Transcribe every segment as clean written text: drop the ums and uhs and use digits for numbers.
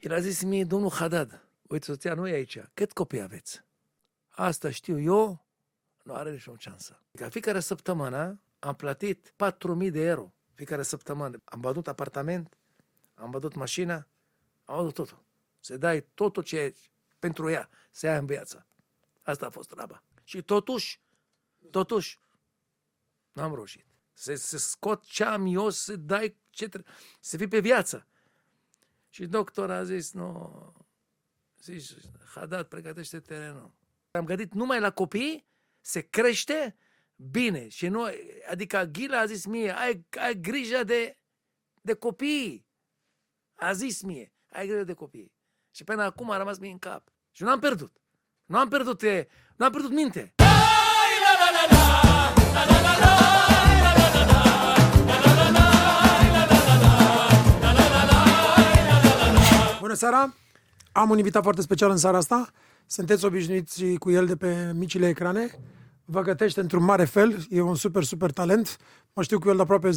El a zis mie, domnul Haddad, uite, soția nu e aici, cât copii aveți? Asta știu eu, nu are nicio șansă. Ca fiecare săptămână am platit 4.000 de euro. Fiecare săptămână am bătut apartament, am bătut mașina, am bătut totul. Să dai totul ce e pentru ea, să ia în viață. Asta a fost treaba. Și totuși, n-am reușit. Să scot ce am eu, să dai ce trebuie, să fii pe viață. Și doctorul a zis, nu, zici, Haddad, pregătește terenul. Am gândit numai la copii, se crește bine. Și nu, adică Ghila a zis mie, ai grijă de copii. A zis mie, ai grijă de copii. Și până acum a rămas mie în cap. Și nu am pierdut. Nu am pierdut minte. Bună seara! Am un invitat foarte special în seara asta. Sunteți obișnuiți cu el de pe micile ecrane. Vă gătește într-un mare fel. E un super, super talent. Mă știu cu el de aproape 10-12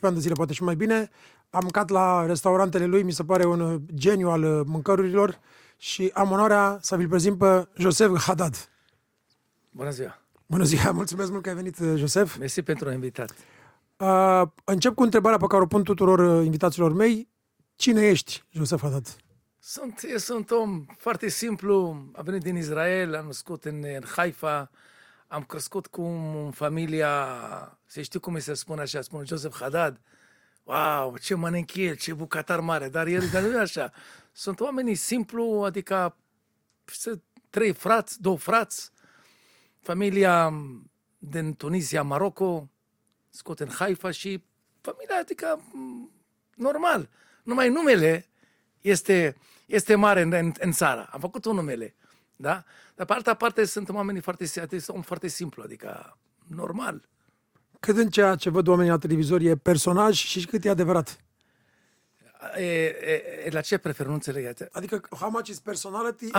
ani de zile, poate și mai bine. Am mâncat la restaurantele lui. Mi se pare un geniu al mâncărurilor. Și am onoarea să vi-l prezint pe Joseph Haddad. Bună ziua! Bună ziua! Mulțumesc mult că ai venit, Joseph. Mersi pentru invitație. Încep cu întrebarea pe care o pun tuturor invitaților mei. Cine ești, Joseph Haddad? Sunt om foarte simplu, am venit din Israel, am născut în Haifa, am crescut cu familia, să știu cum se spune așa, spune Joseph Haddad, wow, ce mănâncă el, ce bucătar mare, dar nu e așa. Sunt oamenii simplu, adică două frați, familia din Tunisia, Maroc, născut în Haifa și familia, adică, normal, numai numele este mare în țară. Am făcut un numele, da? Dar pe alta parte sunt oamenii foarte simplu, adică normal. Cât în ceea ce văd oamenii la televizor e personaj și cât e adevărat? La ce prefer, nu înțeleg? Adică how much is personality?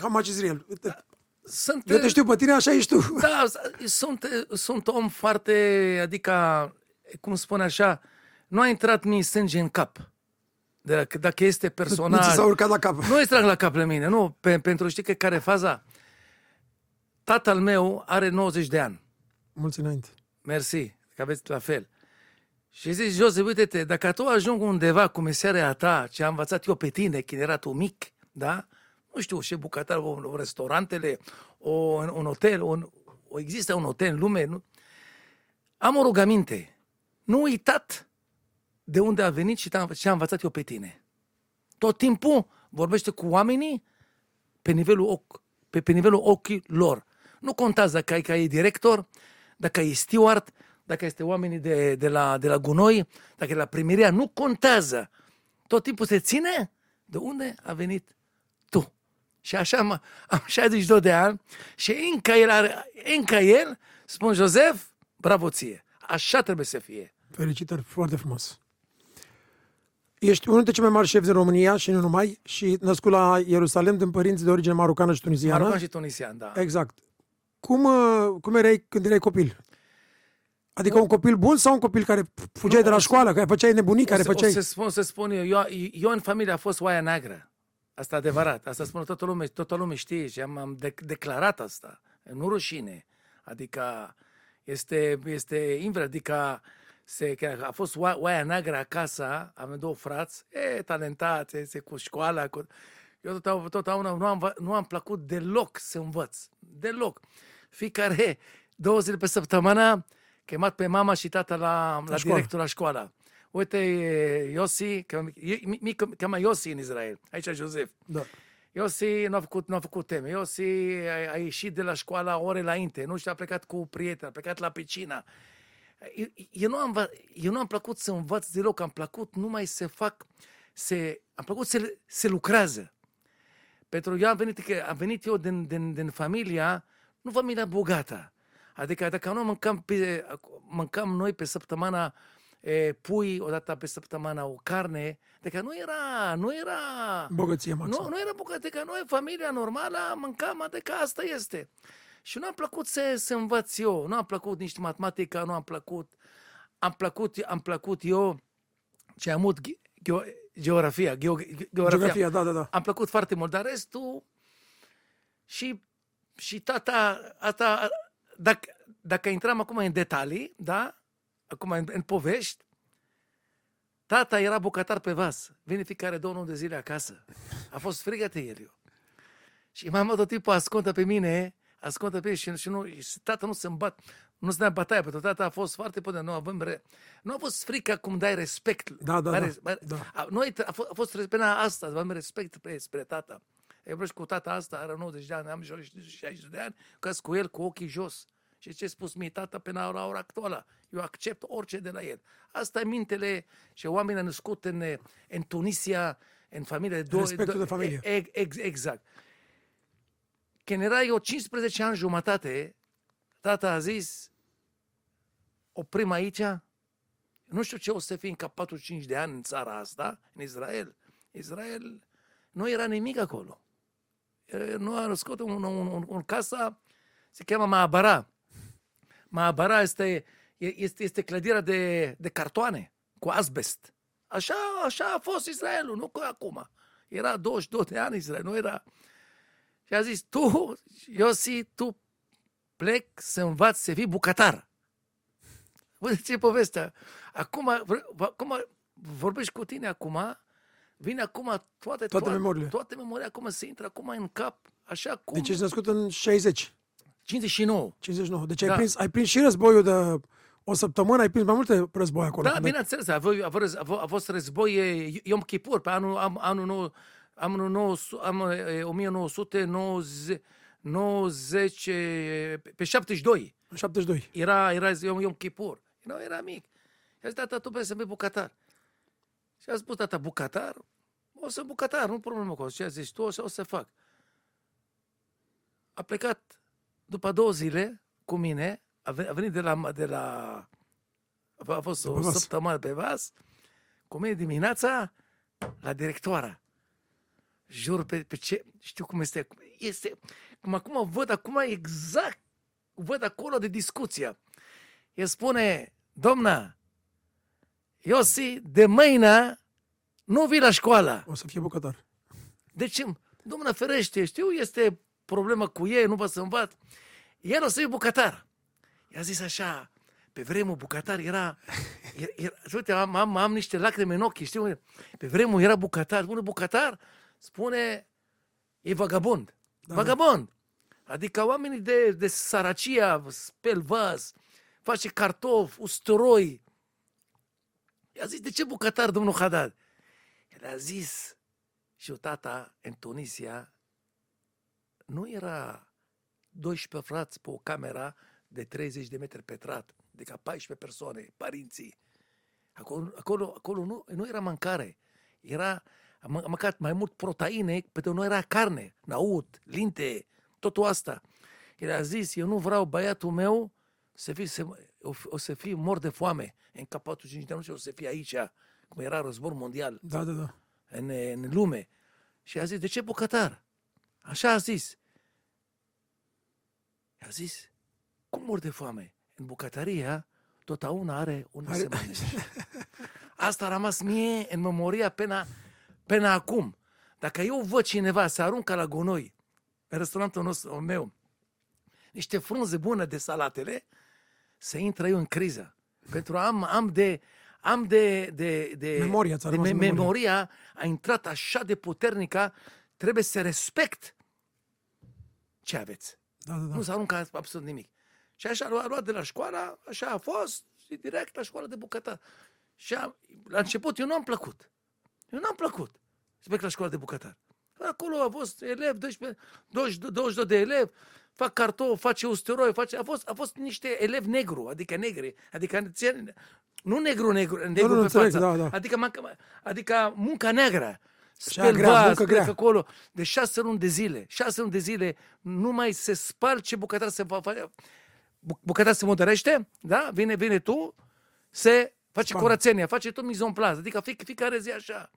How much is real? Eu te știu pe tine, așa ești tu. Da, sunt om foarte, adică, cum spune așa, nu a intrat mie sânge în cap. Dacă este personal... Nu ți s-a urcat la cap. Nu îi trag la cap la mine, nu. Pentru știi că care faza? Tatăl meu are 90 de ani. Mulți înainte. Mersi, că aveți la fel. Și zici, Joseph, uite-te, dacă tu ajung undeva cu meseria ta, ce am învățat eu pe tine, când era tu mic, da? Nu știu, ce bucătar, o restaurantele, un hotel, există un hotel în lume. Nu? Am o rugăminte. Nu uitat de unde a venit și ce am învățat eu pe tine. Tot timpul vorbește cu oamenii pe nivelul ochii lor. Nu contează dacă e director, dacă e steward, dacă este oamenii de la gunoi, dacă e la primirea, nu contează. Tot timpul se ține de unde a venit tu. Și așa am 62 de ani și încă el spun, Joseph, bravo ție, așa trebuie să fie. Felicitări, foarte frumos. Ești unul dintre cei mai mari șefi din România și nu numai, și născut la Ierusalim din părinți de origine marocană și tunisiană. Marocan și tunisian, da. Exact. Cum erai când erai copil? Adică un copil bun sau un copil care fugeai de la școală, care făceai nebunii, O să spun eu în familie a fost oaia neagră. Asta adevărat. Asta spune toată lumea știe și am declarat asta. Nu rușine. Adică este invers, adică a fost oaia neagră acasă, am două frați, talentați, cu școala. Eu totdeauna nu am plăcut deloc să învăț, deloc. Fiecare 2 zile pe săptămână, chemat pe mama și tata la directul la școală. Uite, Iossi, că mai Iossi în Israel, aici Joseph. Da. Iossi n-a făcut teme. Iossi a ieșit de la școală ore înainte, nu știu, a plecat cu prieteni, a plecat la piscină. Eu nu am plăcut să învăț deloc, am plăcut numai să fac, am plăcut să se lucrează. Pentru că am venit eu din familia, nu familia bogată. Adică dacă nu mâncam noi pe săptămâna pui, odată pe săptămâna o carne, adică nu era bogăție maximă. Nu era bogăție, că noi familia normală mâncam, adică asta este. Și nu am plăcut să învăț eu, nu am plăcut nici matematica, nu am plăcut, am plăcut eu ce am avut Geografia, da. Am plăcut foarte mult, dar restul și tata dacă intram acum în detalii, da, acum în povești, tata era bucătar pe vas. Vine fiecare 2 luni de zile acasă. A fost frică de el. Și mama tot timpul ascundă pe mine și nu, și tata nu se îmbat. Nu se dea bătaie, pentru tata a fost foarte până nu avem... Nu a fost frică cum dai respect. Da. Noi a fost pena asta, avem respect spre tata. Eu vreau cu tata asta, are 90 de ani, am 60 de ani, caz cu el cu ochii jos. Și ce a spus mie tata pe la ora actuală? Eu accept orice de la el. Asta e mintele și oamenii născut în Tunisia, în familie. Respectul de familie. Exact. Când era eu 15 ani jumătate, tata a zis, oprim aici, nu știu ce o să fie încă 45 de ani în țara asta, în Israel. Israel nu era nimic acolo. Nu a născut un casă, se cheamă Maabara. Maabara este clădirea de cartoane, cu asbest. Așa a fost Israelul, nu ca acum. Era 22 de ani Israel, nu era... Și a zis, tu, Iosi, tu plec să învați să fii bucătar. Uite ce povestea. Acum vorbești cu tine acum, vine acum toate memoriile. Toate memoriile acum se intră acum în cap, așa cum... Deci ești născut în 60. 59. Deci da. Ai prins și războiul de o săptămână, ai prins mai multe război acolo. Da, bineînțeles, a fost război Yom Kipur, pe anul nou... Am 1990 pe 72. 72. Era Yom Kipur. Nu era mic. I-a zis, tata, tu vrei să fii bucătar. Și a spus, tata, bucătar? O să bucătar, nu problemă cu asta. Și a zis, tu o să fac. A plecat după 2 zile cu mine, a venit de la a fost o săptămână pe vas, cu mine dimineața la directoara. Jur pe ce, știu cum este, cum acum văd acolo de discuția. El spune, domna, Iosi, de mâine nu vii la școală. O să fie bucătar. Deci, domna ferește, știu, este problema cu ei, nu vă să învăț. El o să fie bucătar. I-a zis așa, pe vremuri bucătar era uite, am niște lacrimi în ochi, știu, pe vremuri era bucătar, spune bucătar, spune, e vagabond. Da. Vagabond. Adică oamenii de săracia, speli vas, face cartofi, usturoi. I-a zis, de ce bucătar, domnul Haddad? El a zis, și tata, în Tunisia, nu era 12 frați pe o cameră de 30 de metri pătrat, adică 14 persoane, părinții. Acolo nu era mâncare. Am mâncat mai mult proteine, pentru că nu era carne, naut, linte, totul asta. El a zis, eu nu vreau băiatul meu să fie mor de foame. În cap 45 de ani o să fie aici, cum era război mondial. Da. În lume. Și a zis, de ce bucătar? Așa a zis. A zis, cum mor de foame? În bucătăria, totdeauna are un semn. Asta a rămas mie în memoria până acum. Dacă eu văd cineva să aruncă la gunoi în restaurantul nostru meu niște frunze bune de salatele, se intră eu în criză. Pentru că memoria a intrat așa de puternică, trebuie să respect ce aveți. Da. Nu se aruncă absolut nimic. Și așa l-a luat de la școală, așa a fost, și direct la școală de bucătar. Și la început eu nu am plăcut. Să plec la școală de bucătar. Acolo a fost elev, 22 de elevi, fac cartofi, face usturoi, a fost niște elevi negru, adică negri, adică nu negru pe față, da. Adică munca neagră, spelvaz, plec acolo, de 6 luni de zile, nu mai se sparge bucătar, bucătar se mădărește, da? Vine tu, se... Face curățenia, face tot mise en place, adică fiecare zi așa.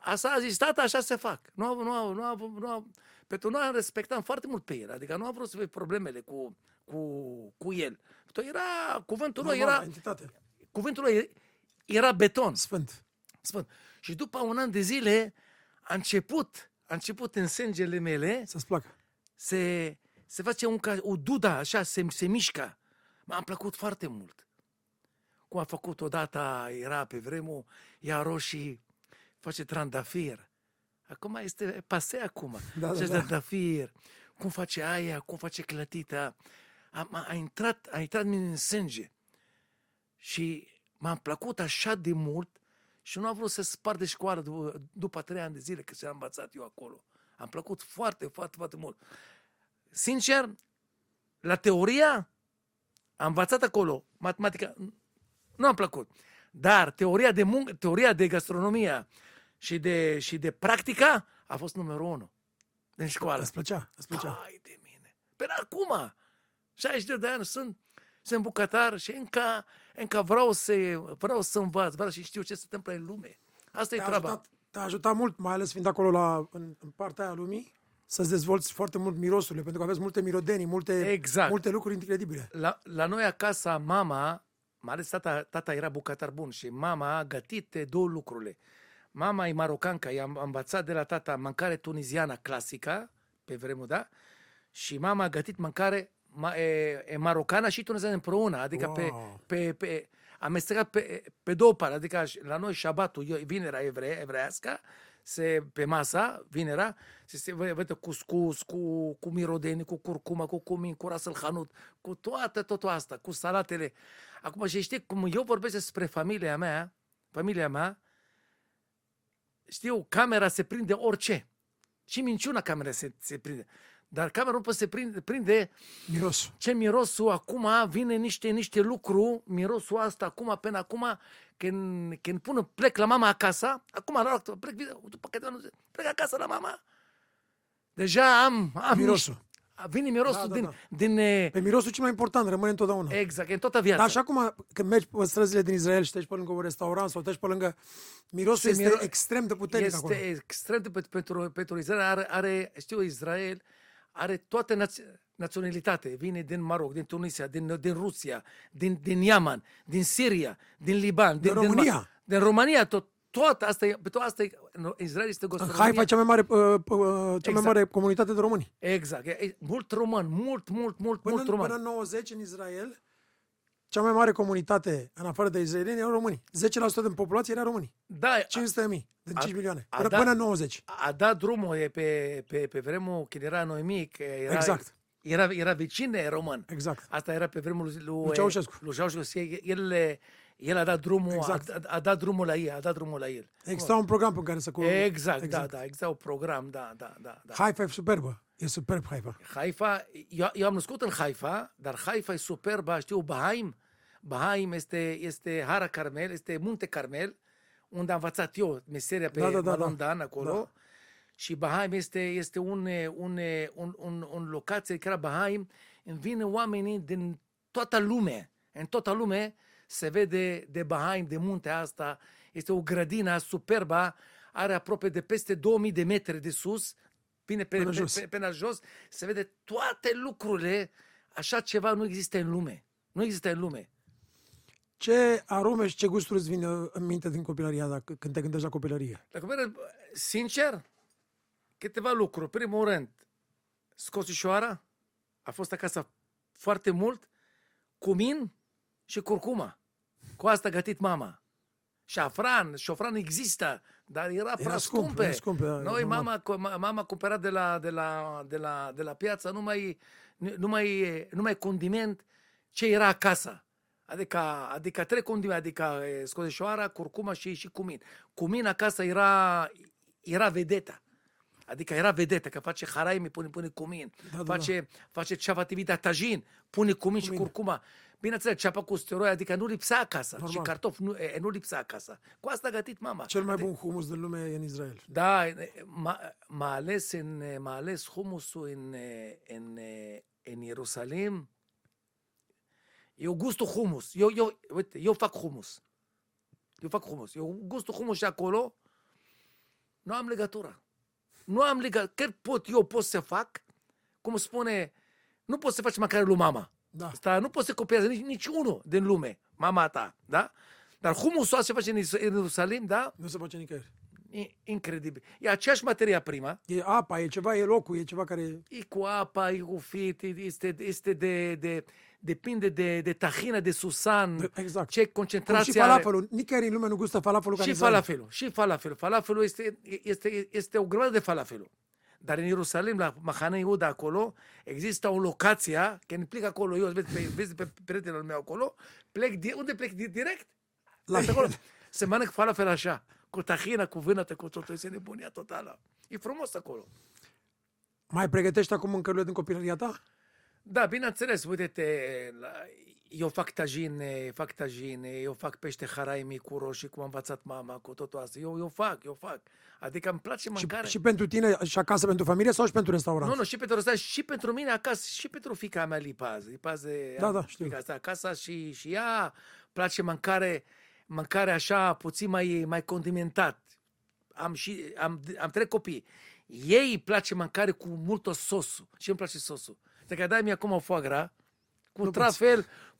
Asta a zis tata, așa se fac. Pentru noi respectam foarte mult pe el, adică nu am vrut să fie problemele cu el. Pentru era, cuvântul lui era beton. Sfânt. sfânt. Și după un an de zile a început în sângele mele să-ți placă. Se face o duda, așa, se mișcă. M-a plăcut foarte mult. Cum a făcut odată, era pe vremul, ia roșii, face trandafir. Acum este pasea acum. Face trandafir. Cum face aia, cum face clătita. A intrat în sânge. Și m-a plăcut așa de mult și nu am vrut să spargă școala după 3 ani de zile, că ce am învățat eu acolo. Am plăcut foarte, foarte, foarte mult. Sincer, la teoria am învățat acolo, matematica, nu am plăcut. Dar teoria de muncă, teoria de gastronomia și de practica a fost numărul 1 din școală. Îți plăcea? Hai de mine. Până acum, 60 de ani sunt bucătar și încă vreau să învăț, vreau și știu ce se întâmplă în lume. Asta e treaba. Te-a ajutat mult, mai ales fiind acolo în partea aia lumii, să-ți dezvolți foarte mult mirosurile, pentru că aveți multe mirodenii, multe lucruri incredibile. La noi acasă, mama, mai ales tata era bucătar bun și mama a gătit 2 lucruri. Mama e marocanca, i-am învățat de la tata mâncare tuniziană clasică, pe vremea, da? Și mama a gătit mâncare marocana și tunezană împreună, adică wow. pe amestecat pe 2 pare, adică la noi șabatul, vinerea evreiască, pe masa, vinerea, se vede cuscus, cu mirodeni, cu curcuma, cu cumin, cu rasul hanut, cu totul asta, cu salatele. Acum, și știi, cum eu vorbesc despre familia mea, știu, camera se prinde orice. Și minciuna camera se prinde. Dar camera nu poate să prinde mirosul. Ce mirosul acum vine niște lucruri, mirosul asta acum, până acum, când plec la mama acasă, acum plec acasă la mama, deja am mirosul. Vine mirosul din... Pe mirosul cel mai important rămâne întotdeauna. Exact, în toată viața. Dar și acum, când mergi pe străzile din Israel și treci pe lângă un restaurant sau treci pe lângă... Mirosul este extrem de puternic acolo. Este extrem de pentru Israel. Știu, Israel... Are toată naționalitate. Vine din Maroc, din Tunisia, din Rusia, din Yemen, din Siria, din Liban, din România. Din România, tot asta e, Israel este gastronomie. Haifa, cea mai mare comunitate de români. Exact. Mult român, mult român. Până în 90 în Israel, cea mai mare comunitate în afară de israelieni erau români. 10% din populație era români. Da, 500.000 din 5 milioane. Până în 90. A dat drumul pe vremul când era noi mic. Exact. Era vecine român. Exact. Asta era pe vremul lui Ceaușescu. El a dat drumul, exact. a dat drumul la el, a dat drumul la el. Exista un program pe care să colaboreze. Exact, da, exista un program, da. Haifa e superbă. E superb Haifa. Haifa, eu am născut în Haifa, dar Haifa e superbă, știu, Bahaim. Bahaim este Hara Carmel, este Munte Carmel, unde am învățat eu meseria pe London acolo. Da. Și Bahaim este un locație care Bahaim vine oamenii din toată lumea. În toată lumea se vede de Bahaim, de munte asta. Este o grădină superbă, are aproape de peste 2000 de metri de sus. Bine, până jos, se vede toate lucrurile, așa ceva nu există în lume. Nu există în lume. Ce arome și ce gusturi îți vin în minte din copilăria, când te gândești la copilărie? La copilărie, sincer, câteva lucruri. Primul rând, scoțișoara, a fost acasă foarte mult, cumin și curcuma. Cu asta a gătit mama. Șofran există, dar era scump. Noi mama cumpăra de la piață numai condiment ce era acasă. Adică 3 condimente, adică scoțișoara, curcuma și cumin. Cumin acasă era vedeta. Adică era vedeta că face haraimi, pune cumin, face ceapătivi de tajin, pune cumin și curcuma. Bineînțeles, ceapă cu steroi, adică nu lipsa acasă. Normal. Și cartofi nu lipsa acasă. Cu asta a gătit mama. Cel mai bun humus din lume e în Israel. Da, m-a ales humusul în Ierusalim. Eu gustul humus. Eu fac humus. Eu gustul humus și acolo nu am legătura. Cât pot să fac, cum spune, nu pot să faci mâncare lui mama. Da. Asta nu poți să copieze niciunul din lume, mama ta, da? Dar humusul se face în Ierusalim, da? Nu se face nicăieri. E incredibil. E aceeași materia primă. E apa, e ceva, e locul, e ceva care... E cu apa, e cu fit, este depinde de tahina, de susan, exact. Ce concentrație și falafelul. Nicăieri în lume nu gustă falafelul. Și falafelul. Și falafelul. Falafelul este o grămadă de falafelul. Dar în Ierusalim, la Mahane Yehuda, acolo, există o locație, când plec acolo, eu vezi pe prietenul meu acolo, plec direct? La acolo. Se mănâncă falafel așa. Cu tahina, cu vânătă, cu totul. Este nebunia totală. E frumos acolo. Mai pregătești acum mâncărurile din copilăria ta? Da, bineînțeles. Uite-te, eu fac tajine, eu fac pește haraimi cu roșii, cum a învățat mama, cu totul asta. Eu fac. Adică îmi place mâncare. Și pentru tine și acasă, pentru familie sau și pentru restaurant? Nu, și pentru restaurant, și pentru mine acasă, și pentru fiica mea Lipază. Da, știu. Asta, acasă și ea place mâncare așa puțin mai condimentat. Am trei copii. Ei îi place mâncare cu multă sosul. Și îmi place sosul. Dacă dai mie acum o foie gras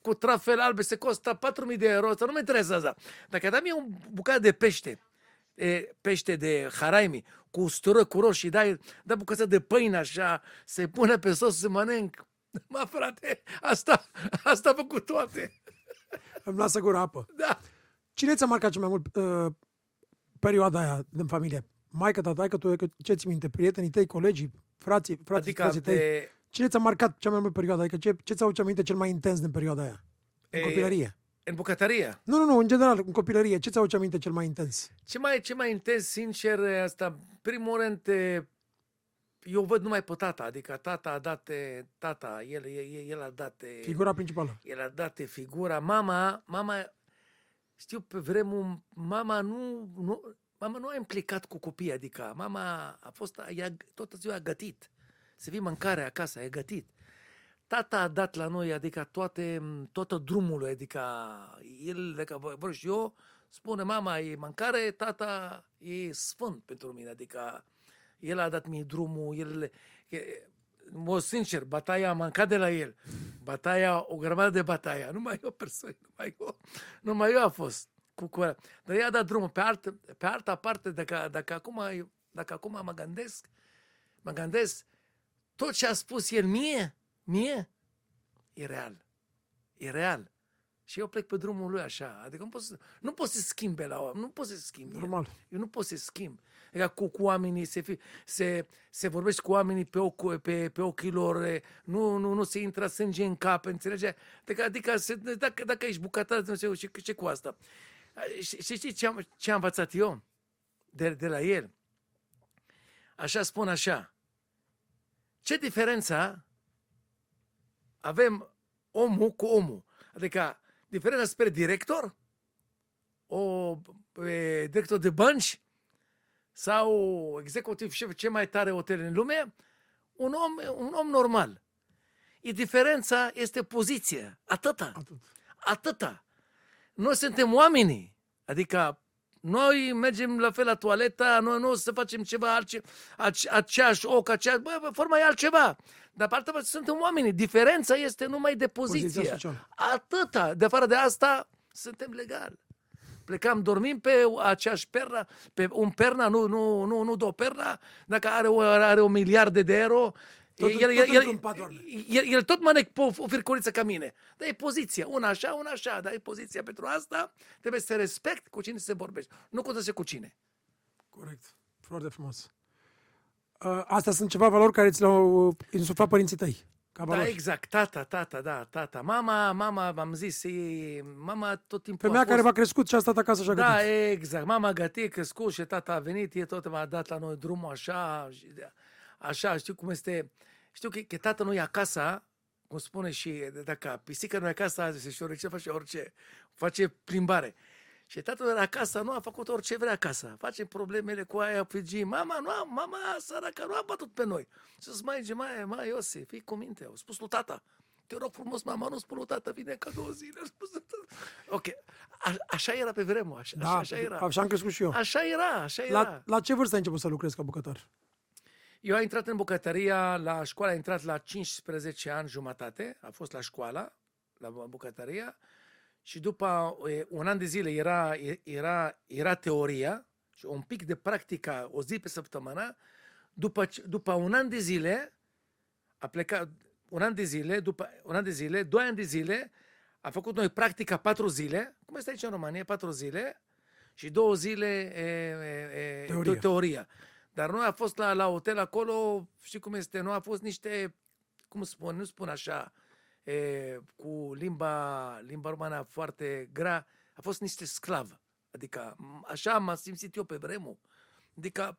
cu trafel albe, se costă 4.000 de euro, nu mă interesează. Dacă dai mie o bucată de pește de haraimi, cu ustură, cu roșii, dai bucată de pâine așa, se pune pe sos, se mănânc. Mă, frate, asta fac cu toate. Îmi lasă gura apă. Da. Cine ți-a marcat cel mai mult perioada aia din familie? Maică, tata, că tu, ce ți minte? Prietenii tăi, colegii, frații, adică frații tăi? Cine ți-a marcat cea mai mult perioada? Adică ce ți-a aduce aminte cel mai intens din perioada aia? În copilărie. În bucătărie? Nu, în general, în copilărie. Ce ți-a aduce aminte cel mai intens? Ce mai intens, sincer, asta, primul rând, eu văd numai pe tata, adică tata, el a dat... Figura principală. El a dat figura. Mama, știu, pe vremuri, mama nu a implicat cu copiii, adică mama a fost, toată ziua a gătit. Se vii mâncare acasă, e gătit. Tata a dat la noi, adică toată drumul, adică el, dacă vreau și eu, spune mama e mâncare, tata e sfânt pentru mine, adică el a dat mie drumul, mă, sincer, bataia am mâncat de la el. Bataia, o grămadă de bataia. Numai eu a fost. Dar ea a dat drumul. Pe alta parte, dacă acum mă gândesc, tot ce a spus el mie, e real. Și eu plec pe drumul lui așa. Adică nu pot să schimbe la oameni. Nu pot să schimb. Normal. Eu nu pot să schimb. Adică cu oamenii se vorbește cu oamenii pe ochii lor, nu se intră sânge în cap, înțelege? Adică dacă ești bucătar, nu știu ce cu asta. Și știi ce am învățat eu de la el? Așa spun așa. Ce diferență avem omul cu omul? Adică diferența spre director? Director de bănci? Sau executiv șef, ce mai tare hotel în lume, un om normal. E diferența este poziția, atâta. Noi suntem oamenii, adică noi mergem la fel la toaleta, noi nu o să facem ceva aceeași ochi, forma e altceva. Dar partea suntem oamenii, diferența este numai de poziție. Atâta, de afară de asta, suntem legali. Plecam, dormim pe aceeași perna, pe un perna, nu două perna, dacă are 1 miliard de euro, el tot mănec pe o fircuriță ca mine. Dar e poziția, una așa, dar e poziția. Pentru asta trebuie să respect cu cine se vorbește, nu contează cu cine. Corect, foarte frumos. Astea sunt ceva valori care ți le-au insuflat părinții tăi. Da, exact, tata, mama, v-am zis, mama tot timpul femeia care v-a crescut și a stat acasă și a gătit. Da, exact, mama a gătit, crescut și tata a venit, el tot m-a dat la noi drumul așa, știu cum este, știu că tata nu e acasă, cum spune și dacă pisica nu e acasă, și orice face, face plimbare. Și tatăl era acasă, nu a făcut orice vrea acasă. Facem problemele cu aia, fugi. Mama, săraca, nu a batut pe noi. Și zis, mai, Iose, fii cu minte. Au spus lui tata. Te rog frumos, mama, nu spune lui tata, vine ca 2 zile. Ok, așa era pe vremuri. Așa era. Așa am crescut și eu. Așa era. La ce vârstă ai început să lucrezi ca bucătar? Eu am intrat în bucătăria, la școală, am intrat la 15 ani jumătate. A fost la școală, la bucătăria. și după un an de zile era teoria și un pic de practică o zi pe săptămână. După un an de zile a plecat, doi ani de zile a făcut noi practica 4 zile, cum este aici în România, 4 zile și 2 zile teoria. Dar noi a fost la hotel acolo, știi cum este, nu a fost niște, cum spun, nu spun așa, cu limba română foarte grea, a fost niște sclav. Adică așa m-am simțit eu pe vremuri. Adică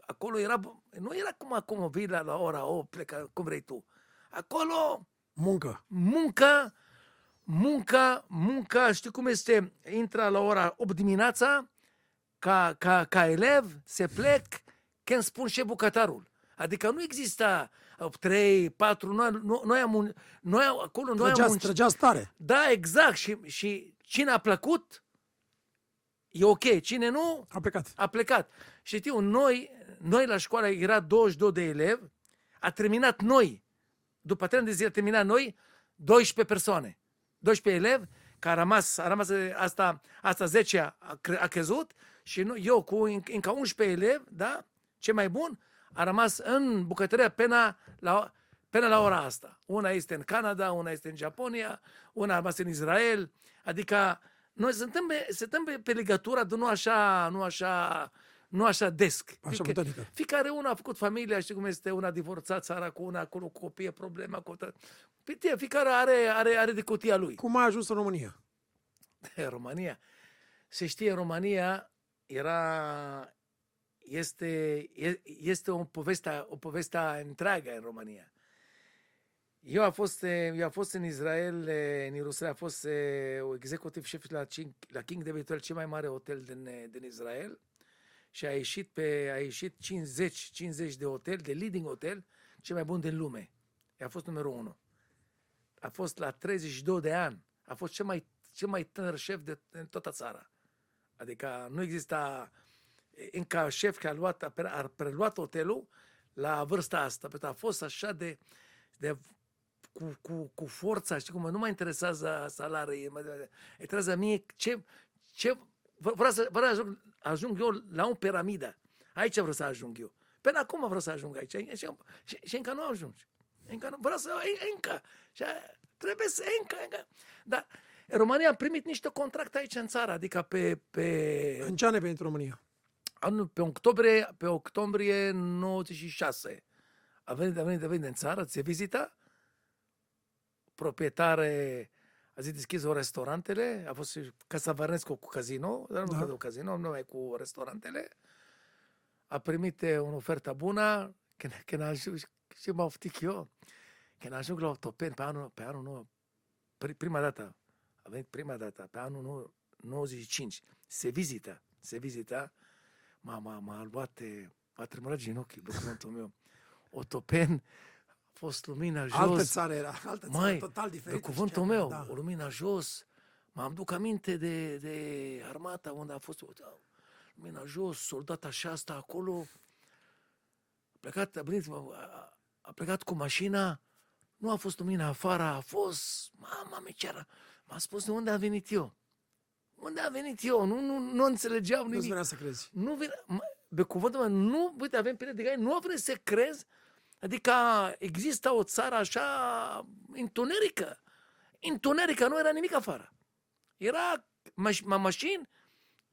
acolo era, nu era cum acum vii la ora 8, pleca cum vrei tu. Acolo muncă, știi cum este, intră la ora 8 dimineața ca elev, se plec când spun și bucătarul. Adică nu exista 3, 4, noi acolo noi am muncit. Trăgeați tare. Da, exact. Și cine a plăcut, e ok. Cine nu, a plecat. Știu, noi la școală era 22 de elevi, a terminat noi, după 3 de zile a terminat noi, 12 persoane, 12 elevi, care a rămas asta 10 a crezut și eu cu încă 11 elevi, da, ce mai bun, a rămas în bucătăria până la ora asta. Una este în Canada, una este în Japonia, una a rămas în Israel, adică noi suntem pe legătura de nu așa desc. Așa puternică. Fiecare una a făcut familia, știi cum este, una divorțat, țara cu una, acolo cu copii, problema cu... Fiecare are de cutia lui. Cum a ajuns în România? România? Se știe, România este o poveste întreagă în România. Eu am fost în Israel, în Ierusalim, am fost executiv șef la King David, cel mai mare hotel din Israel. Și a ieșit 50 de hotel, de leading hotel, cel mai bun din lume. A fost numărul 1. A fost la 32 de ani. A fost cel mai tânăr șef în toată țara. Adică nu exista încă șef care a preluat hotelul la vârsta asta. Pentru că a fost așa de cu forța, știi cum, nu mă interesează salarii, mă interesează mie ce vreau să ajung eu la o piramidă. Aici vreau să ajung eu. Până acum vreau să ajung aici. Și încă nu ajungi. Încă. Dar România a primit niște contracte aici în țară, adică pe... În ce an e venit România? Pe octombrie 96. A venit în țară, ți-e vizita. Proprietare a zis deschiză restaurantele, a fost Casa Vernescu cu casino, dar nu cu casino, numai cu restaurantele. A primit o ofertă bună, când a ajuns, și m-a oftic eu, când ajung la Autopen, pe anul nou, prima dată, pe anul nou, 95, se vizita, m-a luat, m-a tremurat genunchii, documentul meu. Autopen, a fost lumina jos. Altă țară, total diferită. Pe cuvântul meu, da. O lumina jos, m-am duc aminte de armata unde a fost, lumina jos, soldata șasta acolo, a plecat cu mașina, nu a fost lumina afară, a fost, mama mea, m-a spus de unde am venit eu, nu înțelegeam nimic. Nu-ți venea să crezi. Pe cuvântul meu, uite, avem pire de gai, nu vrei să crezi, adică există o țară așa întunerică, nu era nimic afară. Era mașini,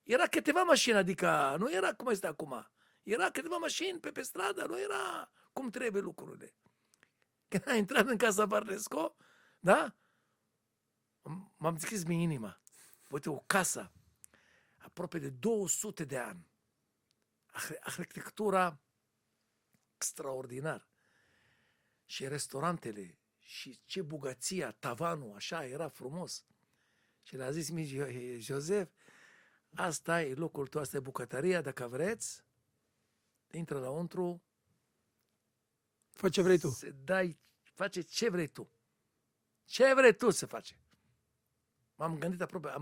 era câteva mașini, adică nu era cum este acum. Era câteva mașini pe stradă, nu era cum trebuie lucrurile. Când a intrat în Casa Barnesco, da? M-am deschis mie inima. Uite, o casă aproape de 200 de ani. Arhitectura extraordinară. Și restaurantele, și ce bogăția, tavanul, așa, era frumos. Și le-a zis mie, Joseph, asta e locul tău, asta e bucătăria, dacă vreți, intră lăuntru, faci ce vrei tu. Face ce vrei tu. Ce vrei tu să faci. Am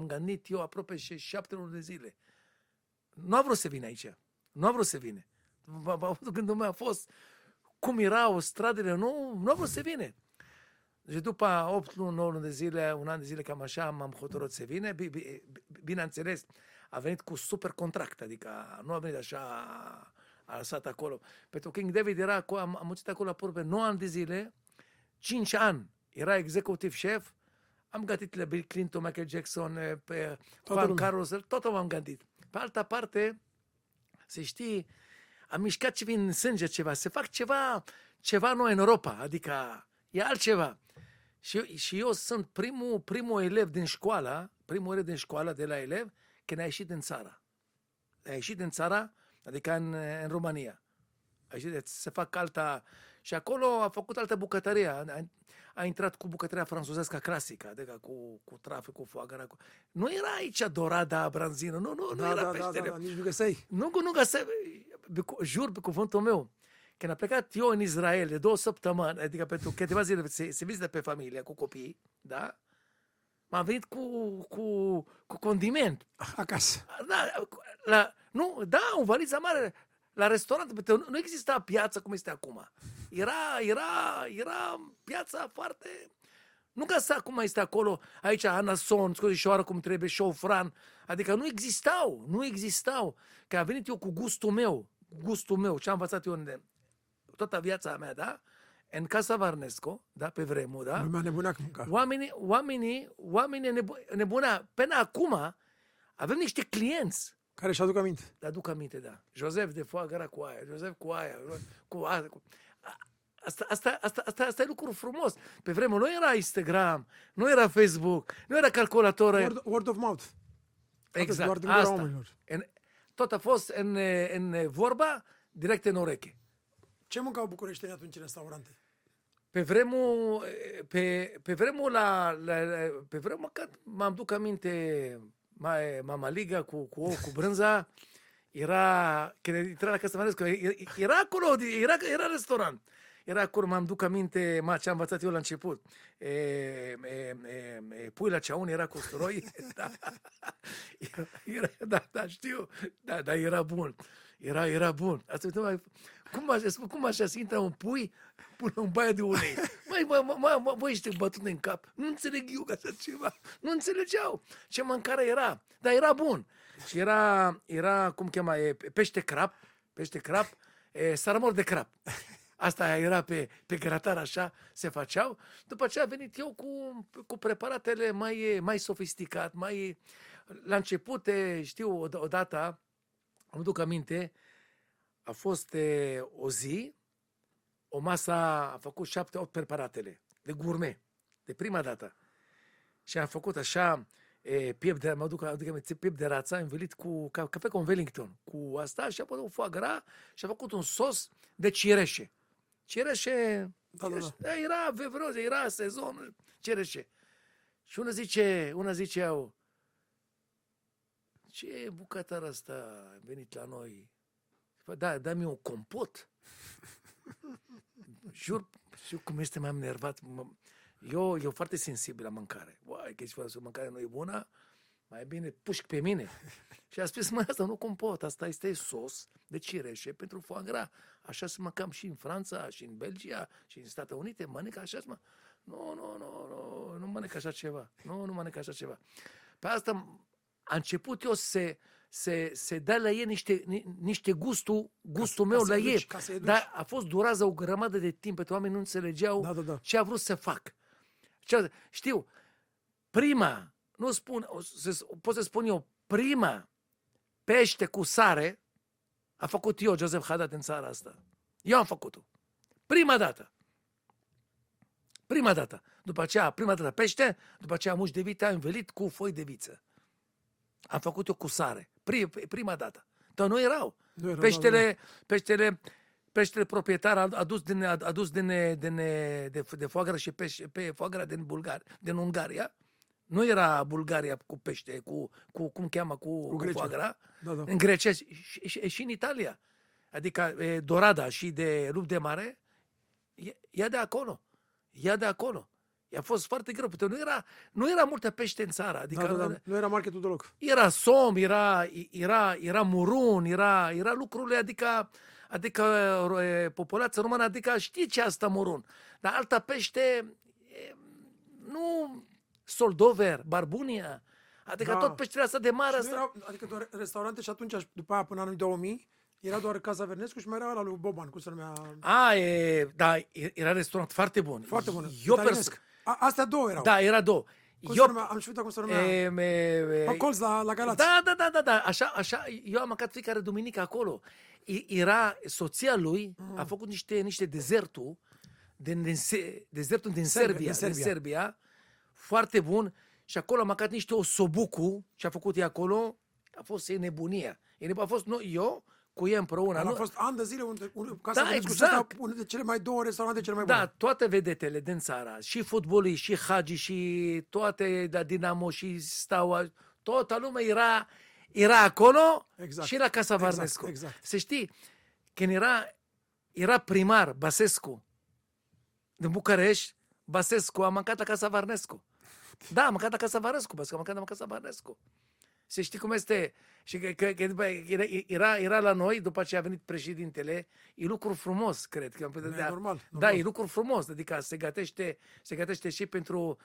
gândit eu aproape și 7 luni de zile. Nu a vrut să vină aici. Gândul meu a fost cum erau stradele, nu a vrut să vină. Și după 8 luni, 9 luni de zile, un an de zile, cam așa, m-am hotărât să vine. Bineînțeles, a venit cu super contract, adică nu a venit așa, a lăsat acolo. Pentru King David era, am muncit acolo aproape 9 ani de zile, 5 ani, era executiv șef, am gândit la Bill Clinton, Michael Jackson, pe Juan Carlos, tot am gândit. Pe altă parte, se știe, am mișcat ceva în sânge, ceva, se fac ceva nou în Europa, adică e altceva. Și eu sunt primul elev din școală, de la elev, când a ieșit din țara. Adică în România. A ieșit să fac alta. Și acolo a făcut altă bucătărie. A intrat cu bucătăria franțuzească clasică, adică cu trafic, cu foagăra. Nu era aici dorada, branzină, nu era peștere. Da, nici nu găseai. Nu găseai. Jur pe cuvântul meu. Când am plecat eu în Israel de 2 săptămâni, adică pentru câteva zile se vizită pe familie, cu copii, da? M-am venit cu condiment. Acasă. Da, o valiză mare. La restaurant, nu exista piață cum este acum. Era piața foarte... Nu găsa cum este acolo, aici anason, scozișoară cum trebuie, șofran. Adică nu existau. Că a venit eu cu gustul meu, ce am învățat eu în toată viața mea, da? În Casa Vernescu, da? Pe vremuri, da? Lumea nebuna mânca. Oamenii nebuna. Până acum avem niște clienți. Care își aduc aminte. Aduc aminte, da. Joseph de foagăra cu aia, Joseph cu aia. Asta e lucru frumos. Pe vremuri nu era Instagram, nu era Facebook, nu era calculator. Word of mouth. Exact. Asta. Tot a fost în vorba, direct în ureche. Ce mâncau bucureștenii atunci în restaurante? Pe vremul că m-am duc aminte, mamaliga cu ou, cu brânza, era, când intra la Casa Vernescu, era acolo, era restaurant. Era acolo, m-am duc aminte, ce am învățat eu la început. Pui la ceaun era cu usturoi. Da. Da, știu. Da, era bun. Era bun. Asta, cum așa se intră un pui, pune un baie de ulei. Măi, voi ești bătut în cap. Nu înțeleg eu așa ceva. Nu înțelegeau ce mâncare era. Dar era bun. Și era cum chema, pește crap, sarmor de crap. Asta era pe grătar, așa se făceau. După ce a venit eu cu preparatele mai sofisticat, mai... La început, știu, odată, îmi duc aminte, a fost o zi, o masă a făcut 7-8 preparatele, de gourmet, de prima dată. Și am făcut așa, piept de rața învelit cu cafea cu Wellington, cu asta, și apoi o foie gras și a făcut un sos de cireșe. Cireșe. Era vevroz, era sezon, cireșe. Și una zice eu, ce bucătar asta a venit la noi? Da, dă-mi un compot. Jur, știu cum este, m-am nervat. Eu foarte sensibil la mâncare. Uai, că fără să mâncare nu e bună, mai bine pușc pe mine. Și a spus, măi, asta nu compot, asta este sos de cireșe pentru foie gras. Așa să mâncam și în Franța, și în Belgia, și în Statele Unite, mănânc așa. Nu, mănânc așa ceva. Nu mănânc așa ceva. Pe asta a început eu se dă la ei niște gustul meu la ei. Dar a fost durează o grămadă de timp, pentru oameni nu înțelegeau ce a vrut să fac. Știu, prima, nu spun, pot să spun eu, prima pește cu sare a făcut eu, Joseph Haddad, în țara asta. Eu am făcut-o. Prima dată. După aceea pește, după aceea mușchi de vită învelit cu foi de viță. Am făcut-o cu sare. Prima dată. Dar nu erau. Peștele proprietar adus din foagră și pe foagră din Ungaria. Nu era Bulgaria cu pește, cu cum cheamă, cu foagră. Da. În Grecia și în Italia. Adică dorada și de lup de mare, ea de acolo. I-a fost foarte greu, pentru că nu era multă pește în țară. Adică nu era marketul deloc. Era som, era murun, era lucrurile, adică populația română, adică știe ce asta murun. Dar alta pește nu Soldover, Barbunia, adică tot peștera asta de mare asta. Erau, adică doar restaurante și atunci, după aia, până anul 2000, era doar Casa Vernescu și mai era ăla lui Boban, cum se numea... Da, era restaurant foarte bun. Foarte bun, italienesc. Astea două erau. Da, era două. Am și uitat cum se numea. Colț la Galați. Da, așa, eu am mâncat fiecare duminică acolo. Era soția lui, a făcut niște dezerturi, dezertul din Serbia, foarte bun, și acolo am mâncat niște osobucu și a făcut ea acolo, a fost nebunia. A fost eu cu ea împreună. A fost ani de zile unul de cele mai două restaurante cele mai bune. Da, toate vedetele din țara, și fotbolii, și Hagi, și toate, da, Dinamo și Steaua, toată lumea era acolo, exact. Și la Casa Vernescu. Exact. Se știi, când era primar Băsescu din București, Băsescu a mâncat la Casa Vernescu. Da, a mâncat la Casa Vernescu, pentru că a mâncat la Casa Vernescu. Se știi cum este. Și că era la noi, după ce a venit președintele, e lucru frumos, cred. Normal. E lucru frumos, adică se gătește și pentru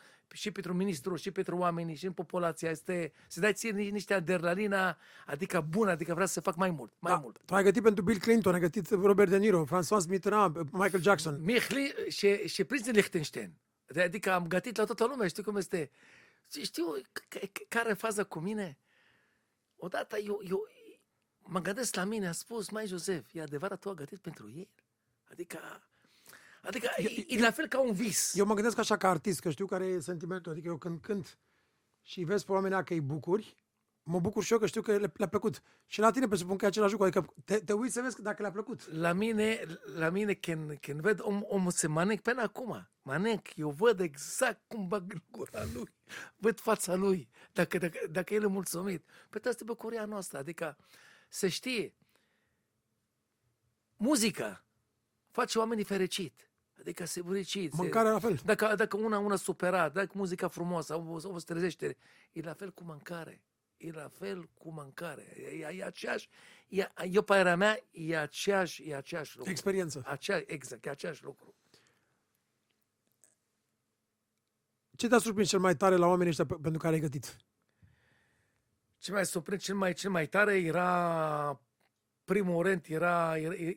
ministru, și pentru oamenii, și în populația. Se dai ție niște adrenalina, adică bună, adică vrea să fac mai mult. Tu ai gătit pentru Bill Clinton, ai gătit Robert De Niro, François Mitterrand, Michael Jackson. Și prințul Liechtenstein. Adică am gătit la toată lumea, știi cum este. Știu care fază cu mine? Odată eu mă gândesc la mine, a spus, mai Joseph, e adevărat, tu a gătit pentru el? Adică e la fel ca un vis. Eu mă gândesc așa ca artist, că știu care e sentimentul. Adică eu când cânt și vezi pe oamenii că îi bucuri, mă bucur și eu că știu că le-a plăcut. Și la tine presupun că e același lucru, adică te uiți să vezi dacă le-a plăcut. La mine când ved omul se mănânc până acum. Eu văd exact cum bag gura lui. Văd fața lui, dacă el e mulțumit. Păi asta e bucuria noastră, adică se știe. Muzica face oamenii fericit. Adică se fericit. Mâncarea la fel. Dacă una supărat, dacă muzica frumoasă, o trezește, e la fel cu mâncare. E la fel cu mâncare. E aceeași... Eu, părerea mea, e aceeași lucru. Experiență. Exact, e aceeași lucru. Ce te-a surprins cel mai tare la oamenii ăștia pentru care ai gătit? Ce m-a surprins cel mai tare era... Primul rând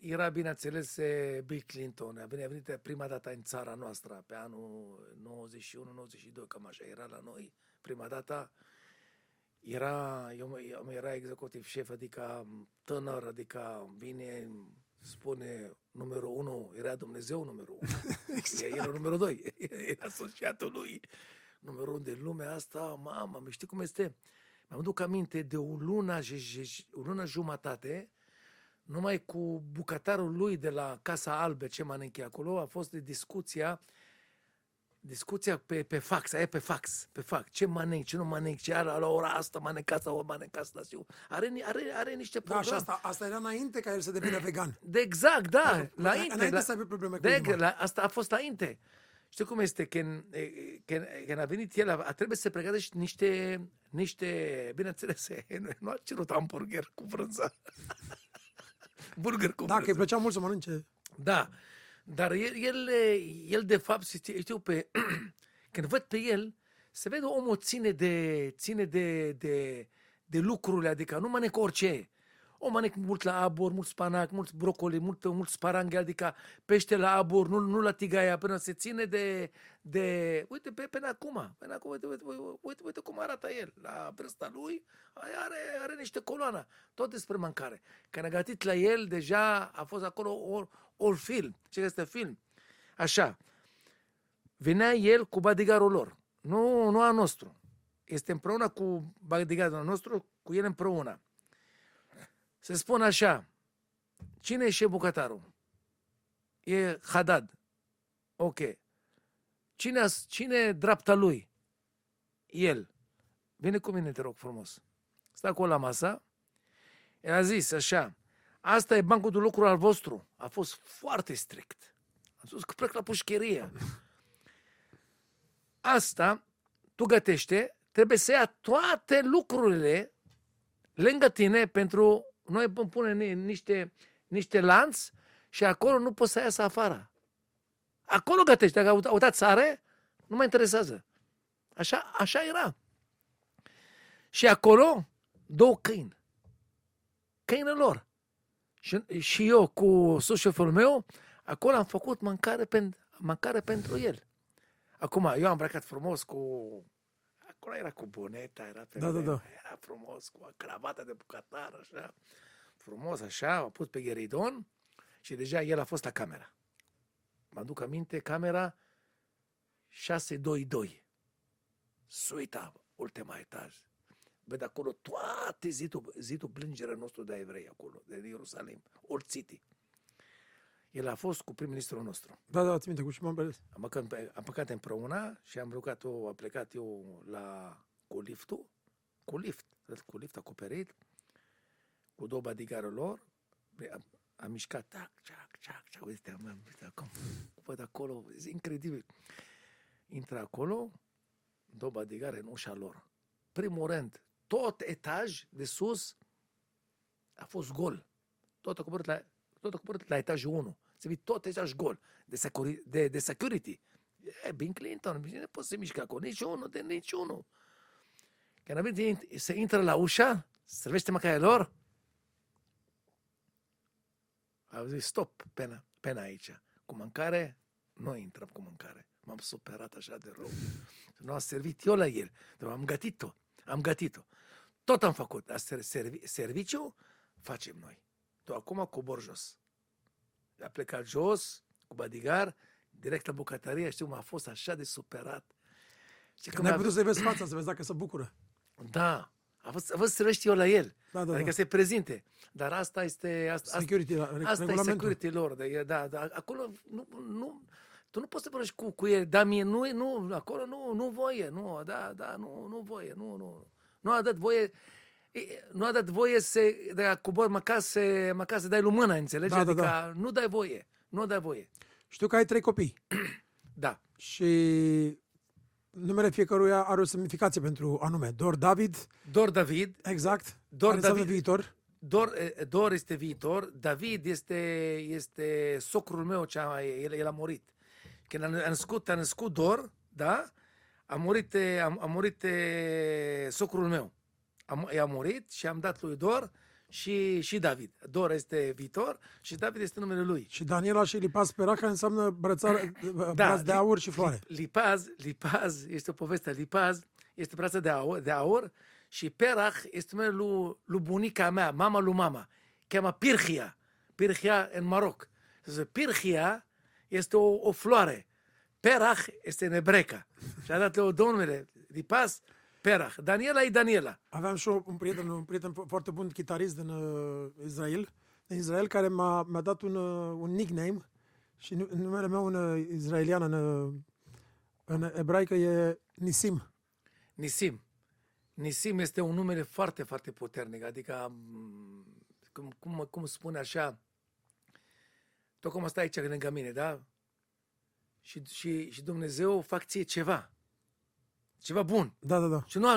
era bineînțeles, Bill Clinton. A venit prima dată în țara noastră, pe anul 91-92, cam așa. Era la noi prima dată... Eu era executiv șef, adică tânăr, adică vine, spune numărul 1, era Dumnezeu numărul 1. Exact. Era numărul 2, era asociatul lui. Numărul 1 de lumea asta, mamă, știi cum este? Mi-am duc aminte de o lună jumătate, numai cu bucătarul lui de la Casa Albă, ce mănâncă acolo, a fost discuția pe fax, aia pe fax, ce mănânc, ce nu mănânc, ce are la ora asta, mănânc asta, știu, are niște probleme. Da, asta era înainte ca el să devină vegan. De exact, da, înainte să aibă probleme cu inima. Asta a fost înainte. Știi cum este, când a venit el, trebuie să se pregătești niște, bineînțeles, nu a cerut hamburger cu brânză. Burger cu brânză. Da, că îi plăcea mult să mănânce. Da. Dar el de fapt, știu, când văd pe el, se vede omul ține de lucrurile, adică nu mănâncă orice. O mănânc mult la abur, mult spanac, mult brocoli, mult sparanghe, adică pește la abur, nu la tigaia, până se ține de uite, până acum, uite cum arată el. La vârsta lui are niște coloană, tot despre mâncare. Când a gătit la el, deja a fost acolo un film, ce este film. Așa, venea el cu bodyguard-ul lor, nu a nostru. Este împreună cu bodyguard-ul nostru, cu el împreună. Se spun așa, cine e șef bucătarul? E Haddad. Ok. Cine e dreapta lui? El. Vine cu mine, te rog frumos. Stă acolo la masă. El a zis așa, asta e bancul de lucru al vostru. A fost foarte strict. A spus că plec la pușcherie. Asta, tu gătește, trebuie să ia toate lucrurile lângă tine pentru... Noi vom pune niște lanți și acolo nu poți să iasă afară. Acolo gătești. Dacă au dat sare, nu mă interesează. Așa era. Și acolo, două câini. Câinele lor. Și eu, cu sușeful meu, acolo am făcut mâncare pentru el. Acum, eu am îmbrăcat frumos cu... Acolo era cu boneta, era pe era frumos, cu cravata de bucătar, așa. Frumos, așa, a pus pe gheridon și deja el a fost la camera. Mă duc aminte, camera 622. Suita, ultima etaj. Vede acolo toate zidul plângerea nostru de evrei acolo, de Ierusalim, Old City. El a fost cu prim-ministrul nostru. Da, ți minte, cu și m-am beles. Am păcat împreună și am plecat eu cu liftul, cu lift acoperit, cu două badigarul lor, am mișcat, tac, uite, am acum, văd acolo, e incredibil. Intră acolo, două badigare în ușa lor. Primul rând, tot etaj de sus a fost gol. Tot a coborât la etajul 1. Se vede tot etajul gol de security. Bill Clinton, nu poți să mișcă acolo, niciunul. Când avem să intră la ușa, servește măcar lor, au zis, stop, pena aici. Cu mâncare, nu intrăm cu mâncare. M-am superat așa de rău. Nu a servit eu la el. Dar am gătit-o. Tot am făcut. Serviciu facem noi. Tu acum cobor jos. A plecat jos, cu badigar, direct la bucătărie. Știu, m-a fost așa de superat. Că n-ai putut să-i vezi fața, să vezi dacă se bucură. Da. A fost să răști eu la el. Da. Adică se prezinte. Dar asta este... Asta e security lor. Da, acolo nu tu nu poți să vorbești cu el, dar mie nu, acolo nu voie, nu voie. Nu a dat voie să cobori, măcar să dai lui mână, înțelegi? Adică nu dai voie. Știu că ai 3 copii. Da. Și numele fiecăruia are o semnificație pentru anume. Dor David. Exact. Dor David. Viitor. Dor este viitor. David este socrul meu, el a murit. Când a născut Dor, da? A murit socrul meu. I-a murit și am dat lui Dor și David. Dor este viitor și David este numele lui. Și Daniela și Lipaz Peraca înseamnă braț de aur și floare. Lipaz este o poveste. Lipaz este brața de aur și Perach este numele lui bunica mea, mama lui mama. Cheamă Pirhia. Pirhia în Maroc. Pirhia este o floare. Perach este în ebreca. Și a dat-le două numele. Lipaz, Perach. Daniela e Daniela. Aveam și un prieten foarte bun chitarist din Israel, care mi-a dat un nickname și numele meu în israeliană, în ebraică, e Nisim. Nisim este un numele foarte, foarte puternic. Adică, cum spune așa, tocmai stai aici lângă mine, da? Și Dumnezeu fac ție ceva bun. Da. Și tu nu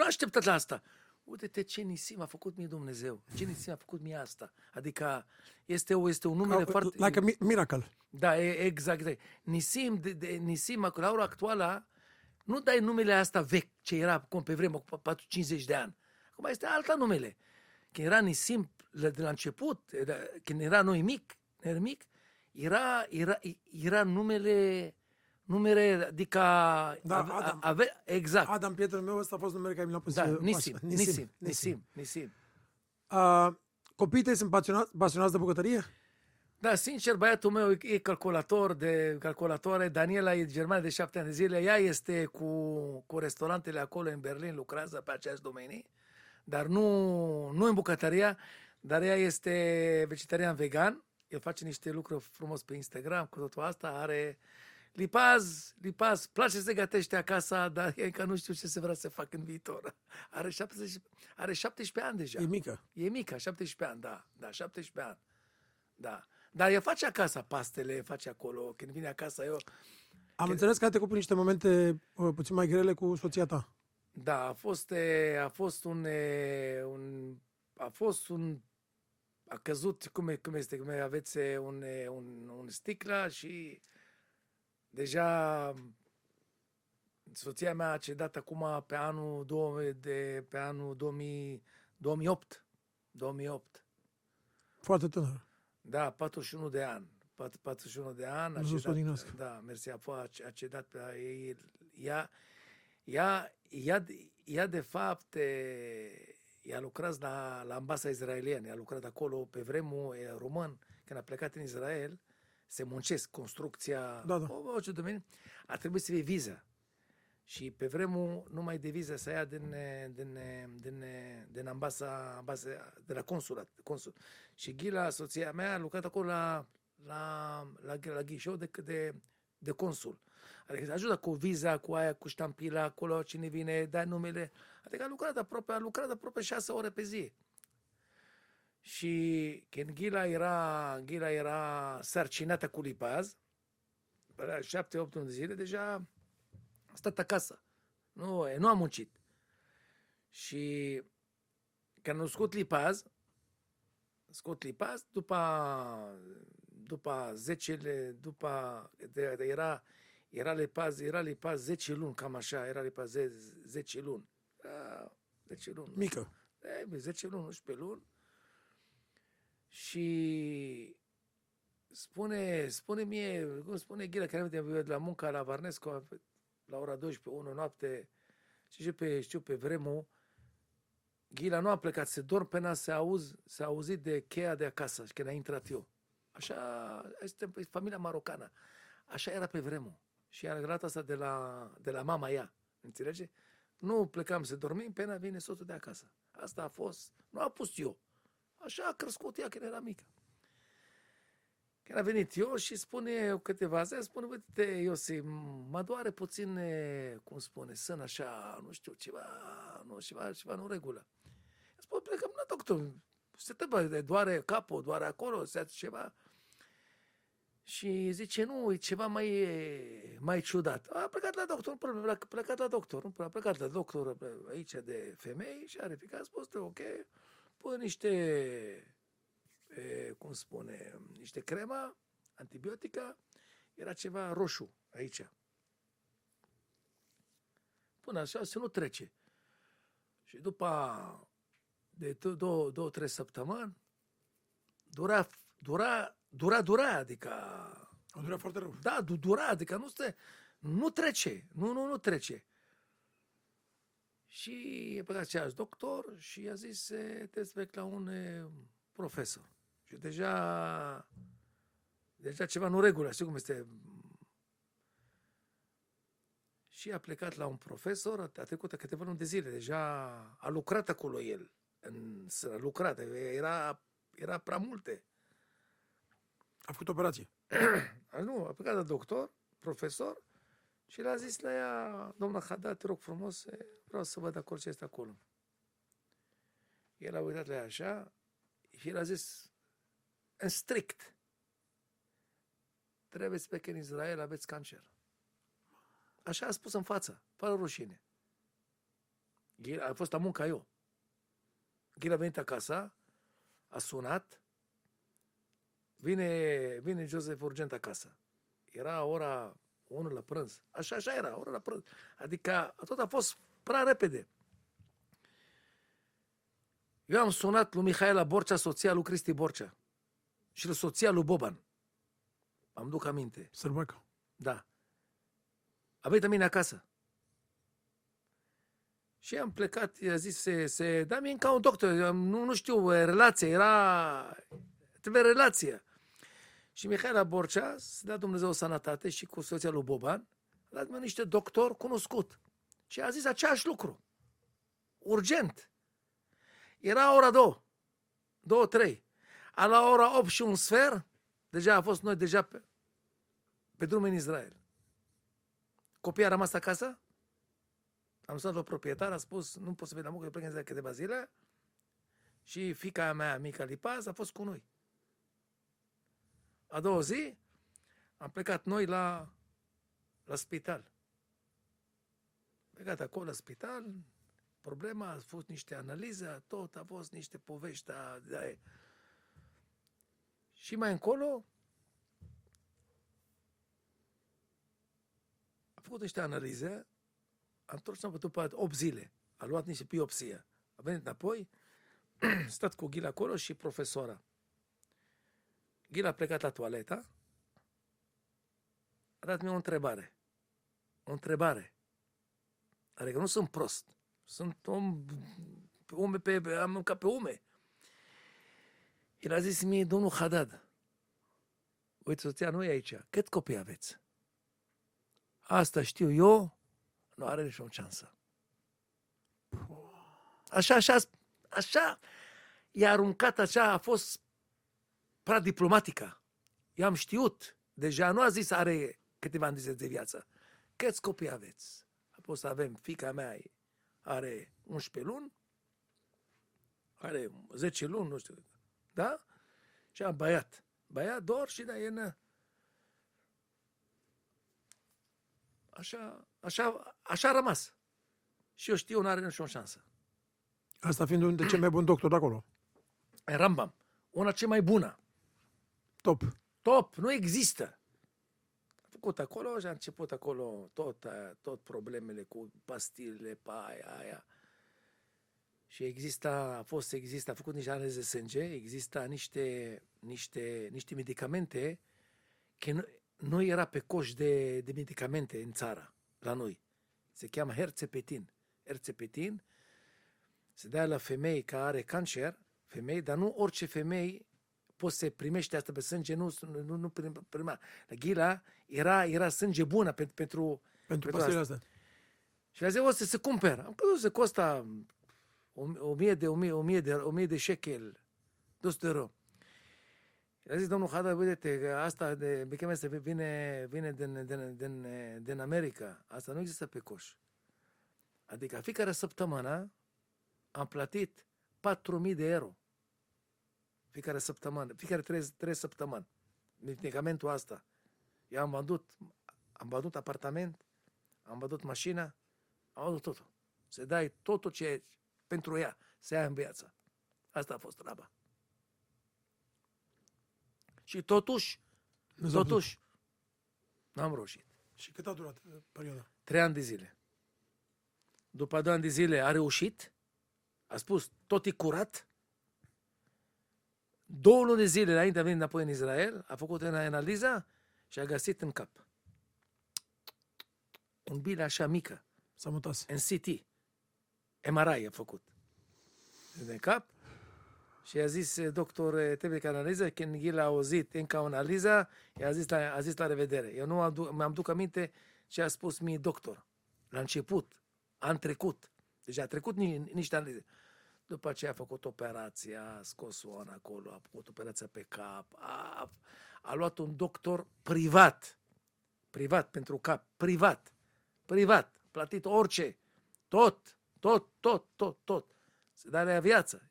ai așteptat la asta. Uite-te ce nisim a făcut mie Dumnezeu. Ce nisim a făcut mie asta. Adică este un numere foarte... Like a miracle. Da, exact. Nisim, la ora actuală, nu dai numele asta vechi, ce era acum pe vremea, cu 50 de ani. Acum este alta numele. Când era nisim de la început, când era noi mic, era numele, adică... Da, Adam. Exact. Adam, prietenul meu, ăsta a fost numele care mi l-a pus. Da, Nisim. Copiii tăi sunt pasionați de bucătărie? Da, sincer, băiatul meu e calculatoare. Daniela e germană de 7 ani de zile. Ea este cu restaurantele acolo în Berlin, lucrează pe aceeași domenii, dar nu în bucătăria, dar ea este vegetarian-vegan. El face niște lucruri frumos pe Instagram, cu totul asta are... Lipaz, place să gătește acasă, dar e încă nu știu ce se vrea să facă în viitor. Are 17 ani deja. E mică, 17 ani, da, 17 ani. Da. Dar el face acasă pastele, face acolo, când vine acasă eu... Înțeles că ai trecut prin niște momente puțin mai grele cu soția ta. Da, a fost un a căzut, cum aveți un sticlă și deja Soția mea a cedat acum pe anul 2008. Foarte tânăr. Da, 41 de ani. 41 de ani. Da, mersi, a cedat pe ei. Ea, de fapt, ea lucrat la ambasa izraeliană. Ea lucrat acolo pe vremul român, când a plecat în Israel, se muncesc, construcția, orice domeniu, a trebuit să fie viză. Și pe vremul nu mai de viză să ia din ambasa, de la consul. Și Ghila, soția mea, a lucrat acolo la ghișeu de consul. Adică ajută cu viza, cu aia, cu ștampila, acolo cine vine, dai numele. Adică a lucrat aproape 6 ore pe zi. Și când Ghila era sarcinată cu lipaz, pe la 7-8 zile, deja a stat acasă. Nu a muncit. Și când nu scot lipaz, după 10, după era lipaz 10 luni, cam așa, era lipaz 10 luni. 10 luni. Mică. 10 luni, 11 luni. Și spune mie, cum spune Ghila, care merge la munca la Vernescu la ora 12, 1 noapte, și știu pe vremul, Ghila nu a plecat, se dorm până s-a auzit de cheia de acasă, când a intrat eu. Așa, este familia marocană. Așa era pe vremul. Și a regalat asta de la mama ea, înțelege? Nu plecam să dormim, până vine soțul de acasă. Asta a fost, nu a pus eu. Așa a crescut ea când era mică. Când a venit eu și spune câteva zile, spune, uite, Iosif, mă doare puțin, cum spune, sân așa, nu știu, ceva nu regulă. Spune, plecăm la doctor, se întâmplă, doare capul, doare acolo, se face ceva. Și zice, nu, e ceva mai ciudat. A plecat la doctor aici de femei și a replicat, a spus, ok, pune niște crema, antibiotică, era ceva roșu aici. Până așa să nu trece. Și după de 2-3 săptămâni dura, adică a durat foarte rău. Da, dura, adică nu trece. Nu trece. Și e plecat același doctor și i-a zis te spec la un profesor. Și deja ceva nu regulă, știi cum este. Și a plecat la un profesor, a trecut câteva luni de zile, deja a lucrat acolo el, era prea multe. A făcut operație? Nu, a plecat la doctor, profesor, și l-a zis la ea, domnul Haddad, te rog frumos, vreau să văd acolo ce este acolo. El a uitat la ea așa și el a zis, în strict, trebuie să plec în Israel, aveți cancer. Așa a spus în față, fără rușine. A fost la munca eu. El a venit acasă, a sunat, vine Joseph urgent acasă. Era ora 1 la prânz. Așa era, ora la prânz. Adică tot a fost prea repede. Eu am sunat lui Mihaela Borcea, soția lui Cristi Borcea. Și soția lui Boban. Am duc aminte. Sărbacă. Da. A venit la mine acasă. Și am plecat, i-a zis, da, mie ca un doctor, nu știu, relația, trebuie relația. Și Mihaela Borcea, să dea Dumnezeu sănătate, și cu soția lui Boban, a dat mie niște doctor cunoscut. Și a zis același lucru. Urgent. Era ora 2, 3. A la ora 8 și un sfert, deja a fost noi deja pe drum în Israel. Copiii a rămas acasă, am sunat la proprietar, a spus, nu pot să vedem că plec în Israel câteva zile, și fiica mea, mica Lipaz, a fost cu noi. A doua zi, am plecat noi la spital. Plecat acolo la spital, problema a fost niște analize, tot a fost niște povești. Și mai încolo, a făcut niște analize, a întors și am bătut pe 8 zile. A luat niște biopsie. A venit înapoi, a stat cu Ghila acolo și profesora. Ghila a plecat la toaleta, a dat mie o întrebare. O întrebare. Adică nu sunt prost. Sunt am ca pe ume. El a zis mie, domnul Haddad, uite, soția nu e aici. Cât copii aveți? Asta știu eu, nu are nicio șansă. Așa, i-a aruncat așa, a fost pradiplomatică. I-am știut. Deja nu a zis, are câteva ani de viață. Câți copii aveți? Apoi să avem, fiica mea are 11 luni, are 10 luni, nu știu. Da? Și am băiat doar și da, e așa a rămas. Și eu știu, nu are nicio șansă. Asta fiind unul dintre cei mai buni doctori de acolo. Rambam. Una cea mai bună. Top. Nu există. Am făcut acolo și a început acolo tot problemele cu pastilele, pe aia. Și a făcut niște analize de sânge, exista niște medicamente, că nu era pe coș de medicamente în țară, la noi. Se cheamă herceptin. Herceptin se dea la femei care are cancer, femei, dar nu orice femei poți să primește asta pe sânge, nu prima. La Ghila era sânge bună pentru pastilele astea. Și a zis, o să se cumpere. Am crezut să costa 1.000 de shekel, 200 euro. I-a zis, domnul Haddad, uite-te, că asta de medicamente vine din America. Asta nu există pe coș. Adică fiecare săptămână am platit 4.000 de euro. Fiecare săptămână, fiecare 3 săptămâni. Medicamentul asta. Eu am vândut apartament, am vândut mașina, am vândut totul. Se dai totul ce pentru ea, să ia în viață. Asta a fost treaba. Și totuși, n-am reușit. Și cât a durat perioada? 3 ani de zile. După 2 ani de zile a reușit, a spus, tot e curat. 2 luni de zile înainte a venit înapoi în Israel, a făcut o analiză și a găsit în cap un bile așa mică. S-a mutat. În CT. MRI a făcut. În cap. Și a zis, doctor, trebuie că analiză, când el a auzit încă o analiză, i-a zis la revedere. Eu nu mi-am duc aminte ce a spus mie doctor. La început, an trecut, deci a trecut niște analize. După aceea a făcut operația, a scos oana acolo, a făcut operația pe cap, a luat un doctor privat pentru cap, privat, platit orice, tot. Se dă la viață.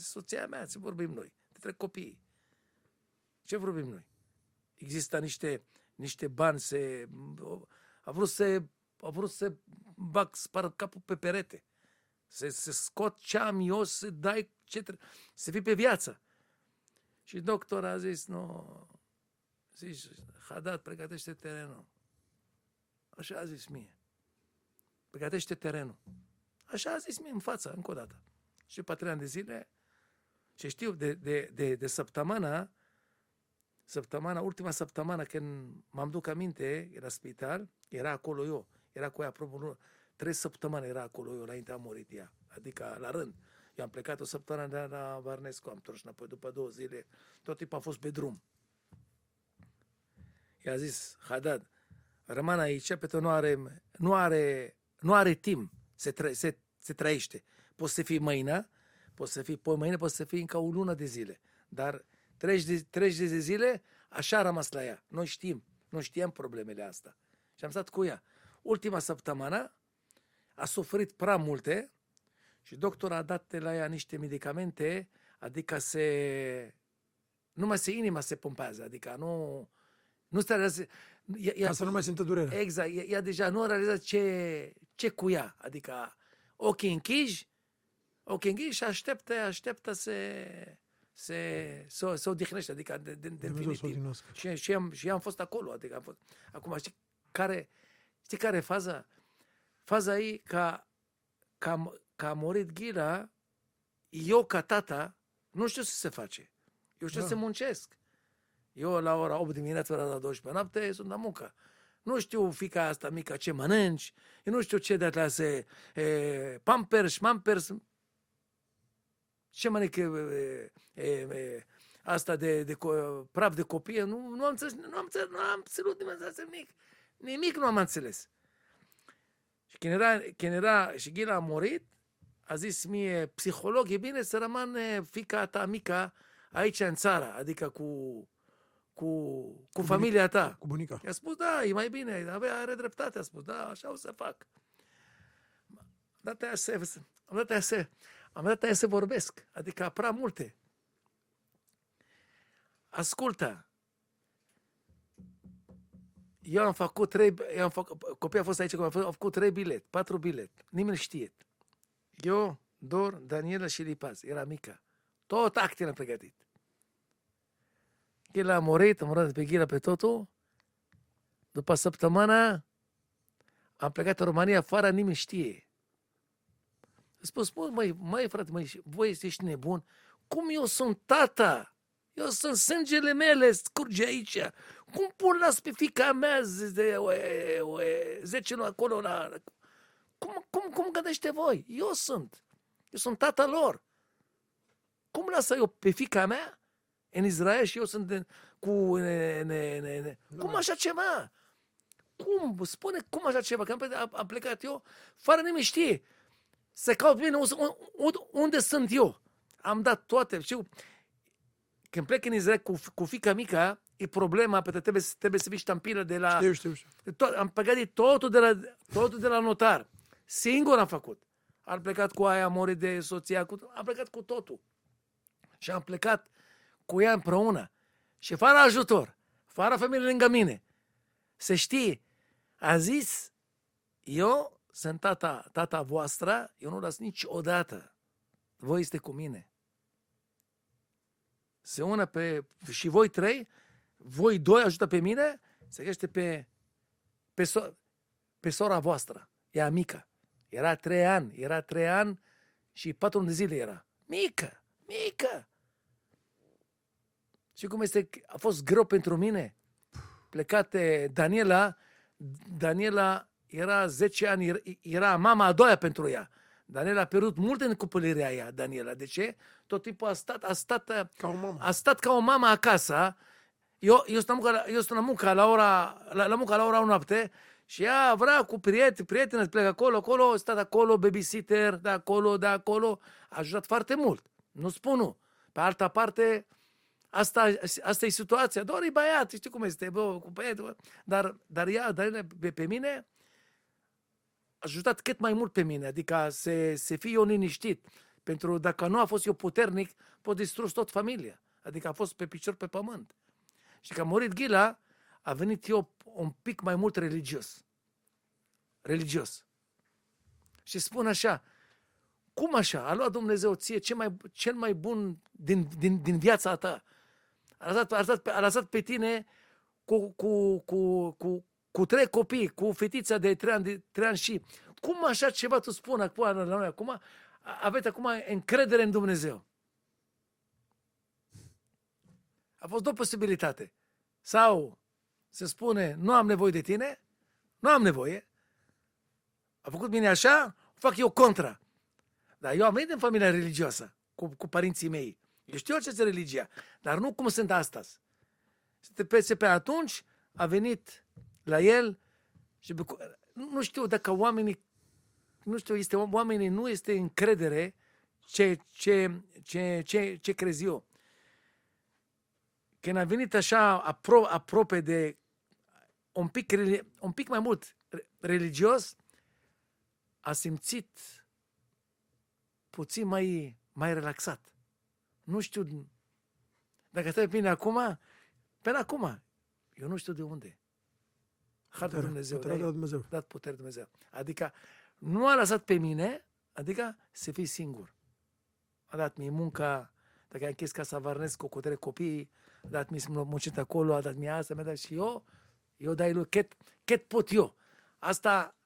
Soția mea, ce vorbim noi? Între copiii. Ce vorbim noi? Există niște bani, a vrut să bag, spară capul pe perete. Să scot ce am eu, să dai ce trebuie, să fii pe viață. Și doctor a zis, nu, zici, Haddad, pregătește terenul. Așa a zis mie. Pregătește terenul. Așa a zis mie în față, încă o dată. Și pe 3 ani de zile, și știu, de ultima săptămână, când m-am duc aminte, era spital, era acolo eu, era cu ea aproape 3 săptămâni era acolo eu, înainte a murit ea, adică la rând. Eu am plecat o săptămână de la Vernescu, am întors înapoi după 2 zile, tot timpul a fost pe drum. I-a zis, Haddad, rămân aici, pentru că nu are timp, se trăiește. Poți să fii mâine, poți să fii încă o lună de zile. Dar 30 de zile, așa a rămas la ea. Noi nu știam problemele astea. Și am stat cu ea. Ultima săptămână a suferit prea multe și doctorul a dat la ea niște medicamente, adică inima se pompează, adică nu se... Ca să nu mai simtă durerea. Exact. Ea deja nu a realizat ce cu ea, adică ochii închiși și așteaptă să odihnește, adică definitiv. Și am fost acolo, adică am fost. Acum știi care e faza? Faza e că a murit Ghila, eu ca tata nu știu ce se face. Eu știu să muncesc. Eu la ora 8 dimineața, la 12 noapte, sunt la muncă. Nu știu fica asta mică ce mănânci, eu nu știu ce de atlase, pampers, ce mănâncă asta de praf de copie, nu am înțeles, nu am absolut nimic nu am înțeles. Și când era și Ghila a murit, a zis mie, psiholog, e bine să rămâne fica ta mică aici în țară, adică cu familia ta. Cu bunica. I-a spus, da, e mai bine, are dreptate, a spus, da, așa o să fac. Am dat aia să vorbesc, adică prea multe. Ascultă, eu am făcut copiii au fost aici, am făcut 4 bilete, nimeni știe. Eu, Dor, Daniela și Lipaz, era mică. Tot actele am pregătit. Ghila a murit, am urmat pe Ghila pe totul. După săptămână am plecat în România fără nimeni știe. A spus, măi frate, voi ești nebun? Cum eu sunt tata? Eu sunt sângele mele, scurge aici. Cum pun las pe fica mea 10 acolo la... Cum gândește voi? Eu sunt tata lor. Cum lasă eu pe fica mea în Israel și eu sunt Cum așa ceva? Cum? Spune cum așa ceva? Că am plecat eu fără nimeni știe. Să caut bine unde sunt eu. Am dat toate. Știu, când plec în Israel cu fica mică, e problema, pentru că trebuie să fii ștampilă de la... Știu. Am pregătit totul de la notar. Singur am făcut. Am plecat cu aia, mori de soția, am plecat cu totul. Și am plecat cu ea împreună. Și fără ajutor, fără familie lângă mine. Se știe, a zis, eu sunt tata voastră, eu nu las niciodată. Voi este cu mine. Se ună pe... Și voi 3, voi 2 ajută pe mine, se găște pe sora voastră. Ea mică. Era 3 ani și 4 de zile era. Mică. Și cum este, a fost greu pentru mine. Plecate Daniela era 10 ani, era mama a doua pentru ea. Daniela a pierdut multe în copilăria ea, Daniela. De ce? Tot timpul a stat ca o mamă acasă. Eu stau la muncă la ora 1 noapte și ea vrea cu prieteni, plecă acolo, stat acolo, babysitter, de acolo. A ajutat foarte mult. Nu spun nu. Pe alta parte, asta e situația. Doar e băiat, știi cum este, bă, cu băiatul. Dar ea, Daniela, pe mine... ajutat cât mai mult pe mine, adică să fiu eu liniștit. Pentru dacă nu a fost eu puternic, pot distrus tot familia. Adică a fost pe picior pe pământ. Și că a murit Ghila, a venit eu un pic mai mult religios. Și spun așa, cum așa? A luat Dumnezeu ție cel mai bun din viața ta. A lăsat pe tine cu 3 copii, cu fetița de 3 ani și... Cum așa ceva tu spun acum? Aveți acum încredere în Dumnezeu. A fost 2 posibilitate. Sau se spune, nu am nevoie de tine, nu am nevoie. A făcut bine așa, fac eu contra. Dar eu am venit în familia religioasă, cu părinții mei. Eu știu ce este religia, dar nu cum sunt astăzi. Pe atunci a venit... la el și nu știu dacă oamenii nu este încredere ce crez eu. Când a venit așa aproape de un pic mai mult religios, a simțit puțin mai relaxat. Nu știu dacă stai bine acum, până acum eu nu știu de unde. Harul Dumnezeu, dat putere Dumnezeu. Adică nu a lăsat pe mine, adică să fii singur. A dat mie munca, dacă a închis Casa Vernescu cu 3 copii, a dat mie muncit acolo, a dat mie asta, mi-a dat și eu dai lui cât pot eu. Asta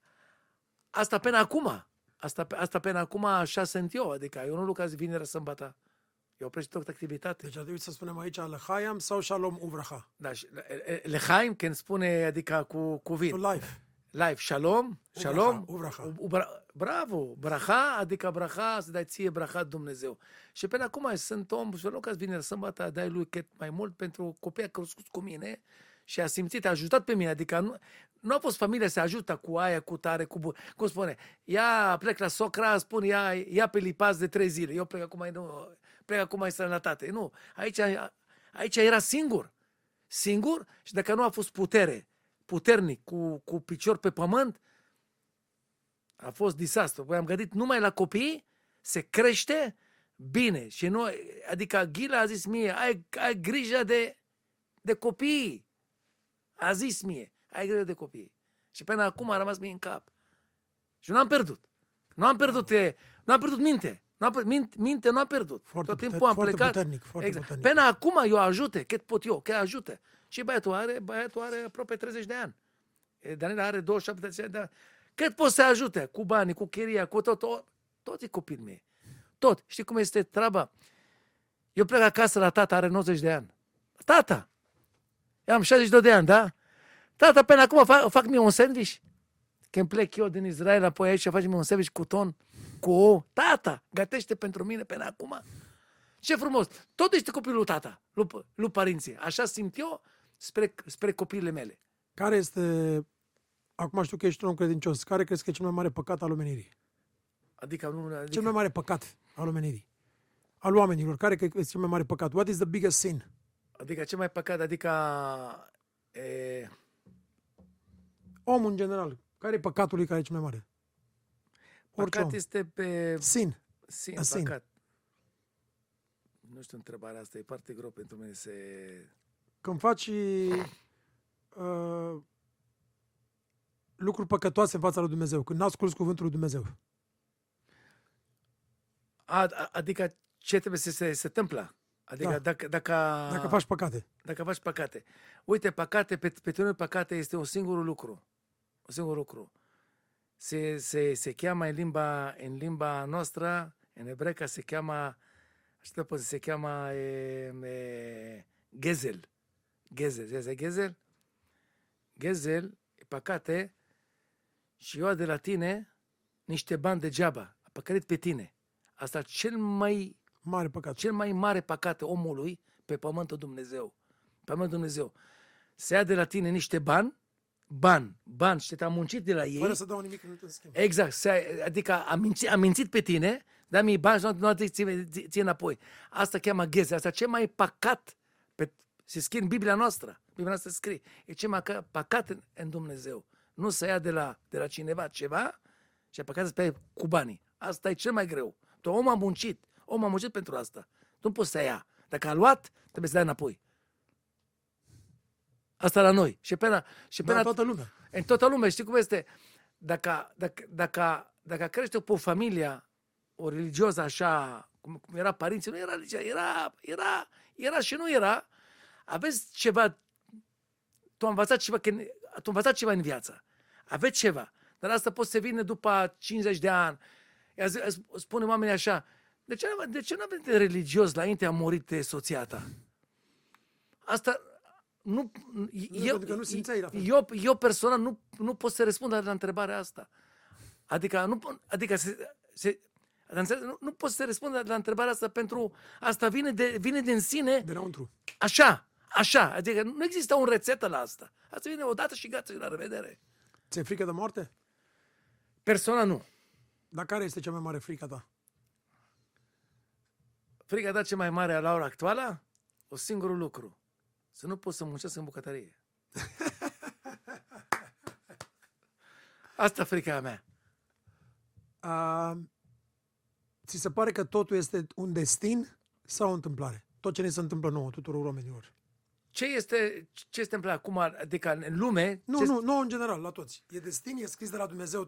Asta până acum. Asta până acum așa sunt eu. Adică eu nu lucrez vineri, sâmbătă. Eu oprește toată activitatea. Deci adică să spunem aici Lehaim sau Shalom Uvraha. Da, Lehaim când spune, adică cu vin. Life. Life, Shalom, Shalom, Uvraha. Bravo, braha, adică braha, să dai ție braha Dumnezeu. Și până acum sunt om, și vreau ca vineri, sâmbătă, dai lui cât mai mult pentru copiii crescuți cu mine și a simțit, a ajutat pe mine, adică nu a fost familia să ajută cu aia, cu tare, cu bun. Cum spune? Ia, plec la socra, spun, ia pe lipați de 3 zile. Eu plec acum, nu, plec acum în străinătate. Nu, aici era singur. Singur și dacă nu a fost puternic, cu picior pe pământ, a fost dezastru. Păi am gândit numai la copii, se crește bine. Și noi, adică Ghila a zis mie, ai grijă de copii. A zis mie, ai grijă de copii. Și până acum a rămas mie în cap. Și nu am pierdut. Nu am pierdut minte. Minte nu am pierdut. Tot timpul am plecat. Puternic, exact. Puternic. Până acum eu ajute, cât pot eu, că ajută. Și băiatul are aproape 30 de ani. Daniela are 27 de ani. Cât poți să ajute? Cu banii, cu chiria, cu tot. Tot e copil meu. Tot. Știi cum este treaba? Eu plec acasă la tata, are 90 de ani. Tata! Eu am 62 de ani, da? Tata, până acum fac mie un sandwich. Când plec eu din Israel, apoi aici fac mie un sandwich cu ton, cu ou. Tata, gătește pentru mine până acum. Ce frumos! Tot ești copilul tata, lui părinții. Așa simt eu spre copiile mele. Care este... Acum știu că ești un om credincios. Care crezi că e cel mai mare păcat al omenirii? Adică... Cel mai mare păcat al omenirii. Al oamenilor. Care crezi că e cel mai mare păcat? What is the biggest sin? Adică cel mai păcat, adică... Omul în general. Care e păcatul lui care e cel mai mare? Păcat este pe... Sin. Sin, a păcat. Sin. Nu știu întrebarea asta. E foarte greu pentru mine să... Când faci... lucruri păcătoase în fața lui Dumnezeu, când n-asculți cuvântul lui Dumnezeu. Adică ce trebuie să se întâmplă? Adică da. Dacă faci păcate. Dacă faci păcate. Uite, păcate, pentru noi păcate este un singur lucru. Un singur lucru. Se cheamă în limba noastră, în ebreca, se cheamă gezel. Gezel, păcate. Și eu de la tine niște bani degeaba, a păcălit pe tine. Asta cel mai mare păcat omului pe pământul Dumnezeu. Se ia de la tine niște bani, și te-a muncit de la ei. Fără să dau nimic, nu te schimb. Exact, adică a mințit pe tine, dar mi-i bani și nu ți înapoi. Asta cheamă gheze, asta cel mai păcat, se scrie în Biblia noastră scrie, e cel mai păcat în Dumnezeu. Nu să ia de la cineva ceva și a păcat să pe cu banii. Asta e cel mai greu. Tu omul a muncit pentru asta. Tu nu poți să ia. Dacă a luat, trebuie să dai înapoi. Asta la noi. Și până toată lumea. În toată lumea. Știi cum este? Dacă crește pe o familie o religioză așa, cum era părinții, nu era religia, era și nu era. Aveți ceva, tu ai învățat ceva în viață. Aveți ceva. Dar asta poate să vină după 50 de ani. Spune oamenii așa, de ce nu aveți religios înainte a murit soția ta? Asta nu... Eu personal nu pot să răspund la întrebarea asta. Nu pot să răspund la întrebarea asta pentru... Asta vine din sine... De înăuntru. Așa, adică nu există o rețetă la asta. Asta vine odată și gata, la revedere. Ți-e frică de moarte? Personal nu. Dar care este cea mai mare frică ta? Frica ta cea mai mare la ora actuală? O singurul lucru. Să nu poți să muncesc în bucătărie. Asta e frica mea. Ți se pare că totul este un destin sau o întâmplare? Tot ce ne se întâmplă nouă, tuturor oamenilor. Ce se întâmplă acum, adică în lume... Nu, în general, la toți. E destin, e scris de la Dumnezeu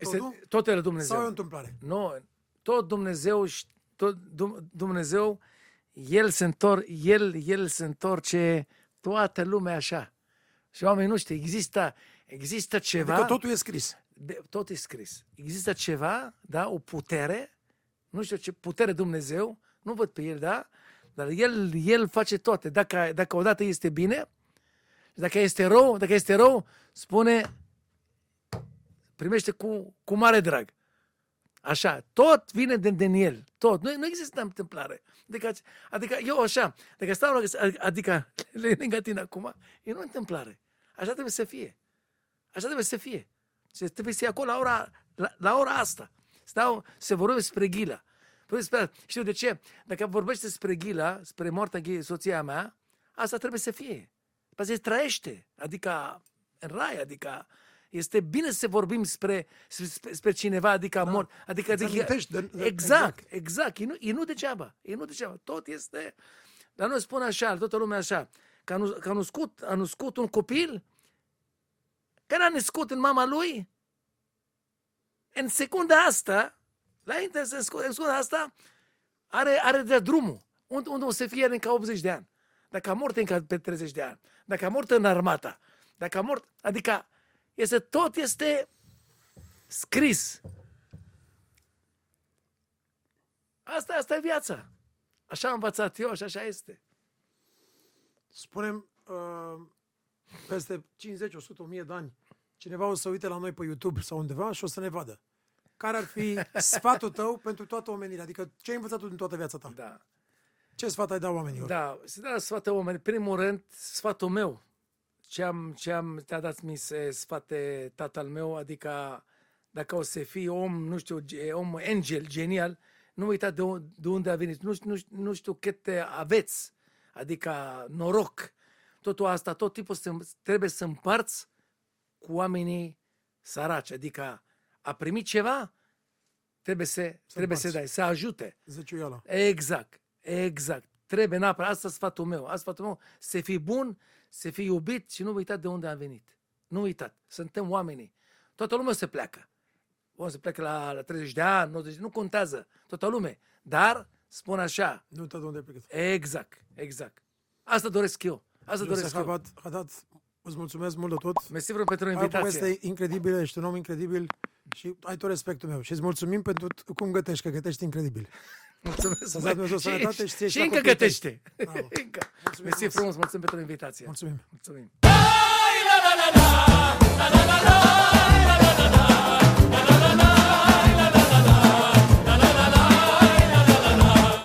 tot e la Dumnezeu. Sau e o întâmplare? Nu, tot Dumnezeu, El se întorce toată lumea așa. Și oamenii nu știu, există ceva... Adică totul e scris. tot e scris. Există ceva, da, o putere, nu știu ce putere Dumnezeu, nu văd pe el, da, dar el face toate. Dacă odată este bine, dacă este rău, spune, primește cu mare drag. Așa, tot vine din el, tot. Nu există întâmplare. Adică eu așa, dacă stau, adică lângă tine acum, e nu întâmplare. Așa trebuie să fie. Și trebuie să fie acolo la ora asta. Stau, se vorbește spre Ghila. Știu de ce? Dacă vorbește despre Ghila, spre moartea soția mea, asta trebuie să fie. Păi se trăiește, adică în rai, adică este bine să vorbim spre cineva, adică da, mort. Exact. E nu degeaba. Tot este... Dar noi spun așa, toată lumea așa, că a născut un copil care a născut în mama lui, în secunda asta, înainte să născut, în secunda asta, are de drumul. Unde o să fie încă 80 de ani. Dacă a mort încă pe 30 de ani. Dacă a mort în armata. Dacă a mort... Adică tot este scris. Asta e viața. Așa am învățat eu și așa este. Spunem, peste 50, 100, 1000 de ani, cineva o să uite la noi pe YouTube sau undeva și o să ne vadă. Care ar fi sfatul tău pentru toată omenirea? Adică ce ai învățat tu din toată viața ta? Da. Ce sfat ai dat oamenilor? Da, se dă sfatul oamenilor. Primul rând, sfatul meu. Te-a dat mi se sfate tatăl meu, adică dacă o să fii om, nu știu, om angel, genial, nu uita de unde a venit, nu știu cât aveți, adică noroc, totul asta, tot timpul trebuie să împarți cu oamenii săraci, adică a primit ceva, trebuie să dai, să ajute. Zăciuiala. Exact. Trebuie neapărat, asta e sfatul meu, să fii bun, să fii iubit și nu uitați de unde am venit. Nu uitați, suntem oamenii. Toată lumea se pleacă. O să pleacă la 30 de ani, 90, nu contează, toată lumea. Dar, spun așa. Nu uitați de unde ai plecat. Exact. Asta doresc eu. Joseph Haddad, îți mulțumesc mult de tot. Mersi vreau pentru invitație. Este incredibil, ești un om incredibil și ai tot respectul meu. Și îți mulțumim pentru cum gătești, că gătești incredibil. Mulțumesc. Și încă gătește. Mersi frumos, mulțumim pentru invitație. Mulțumim.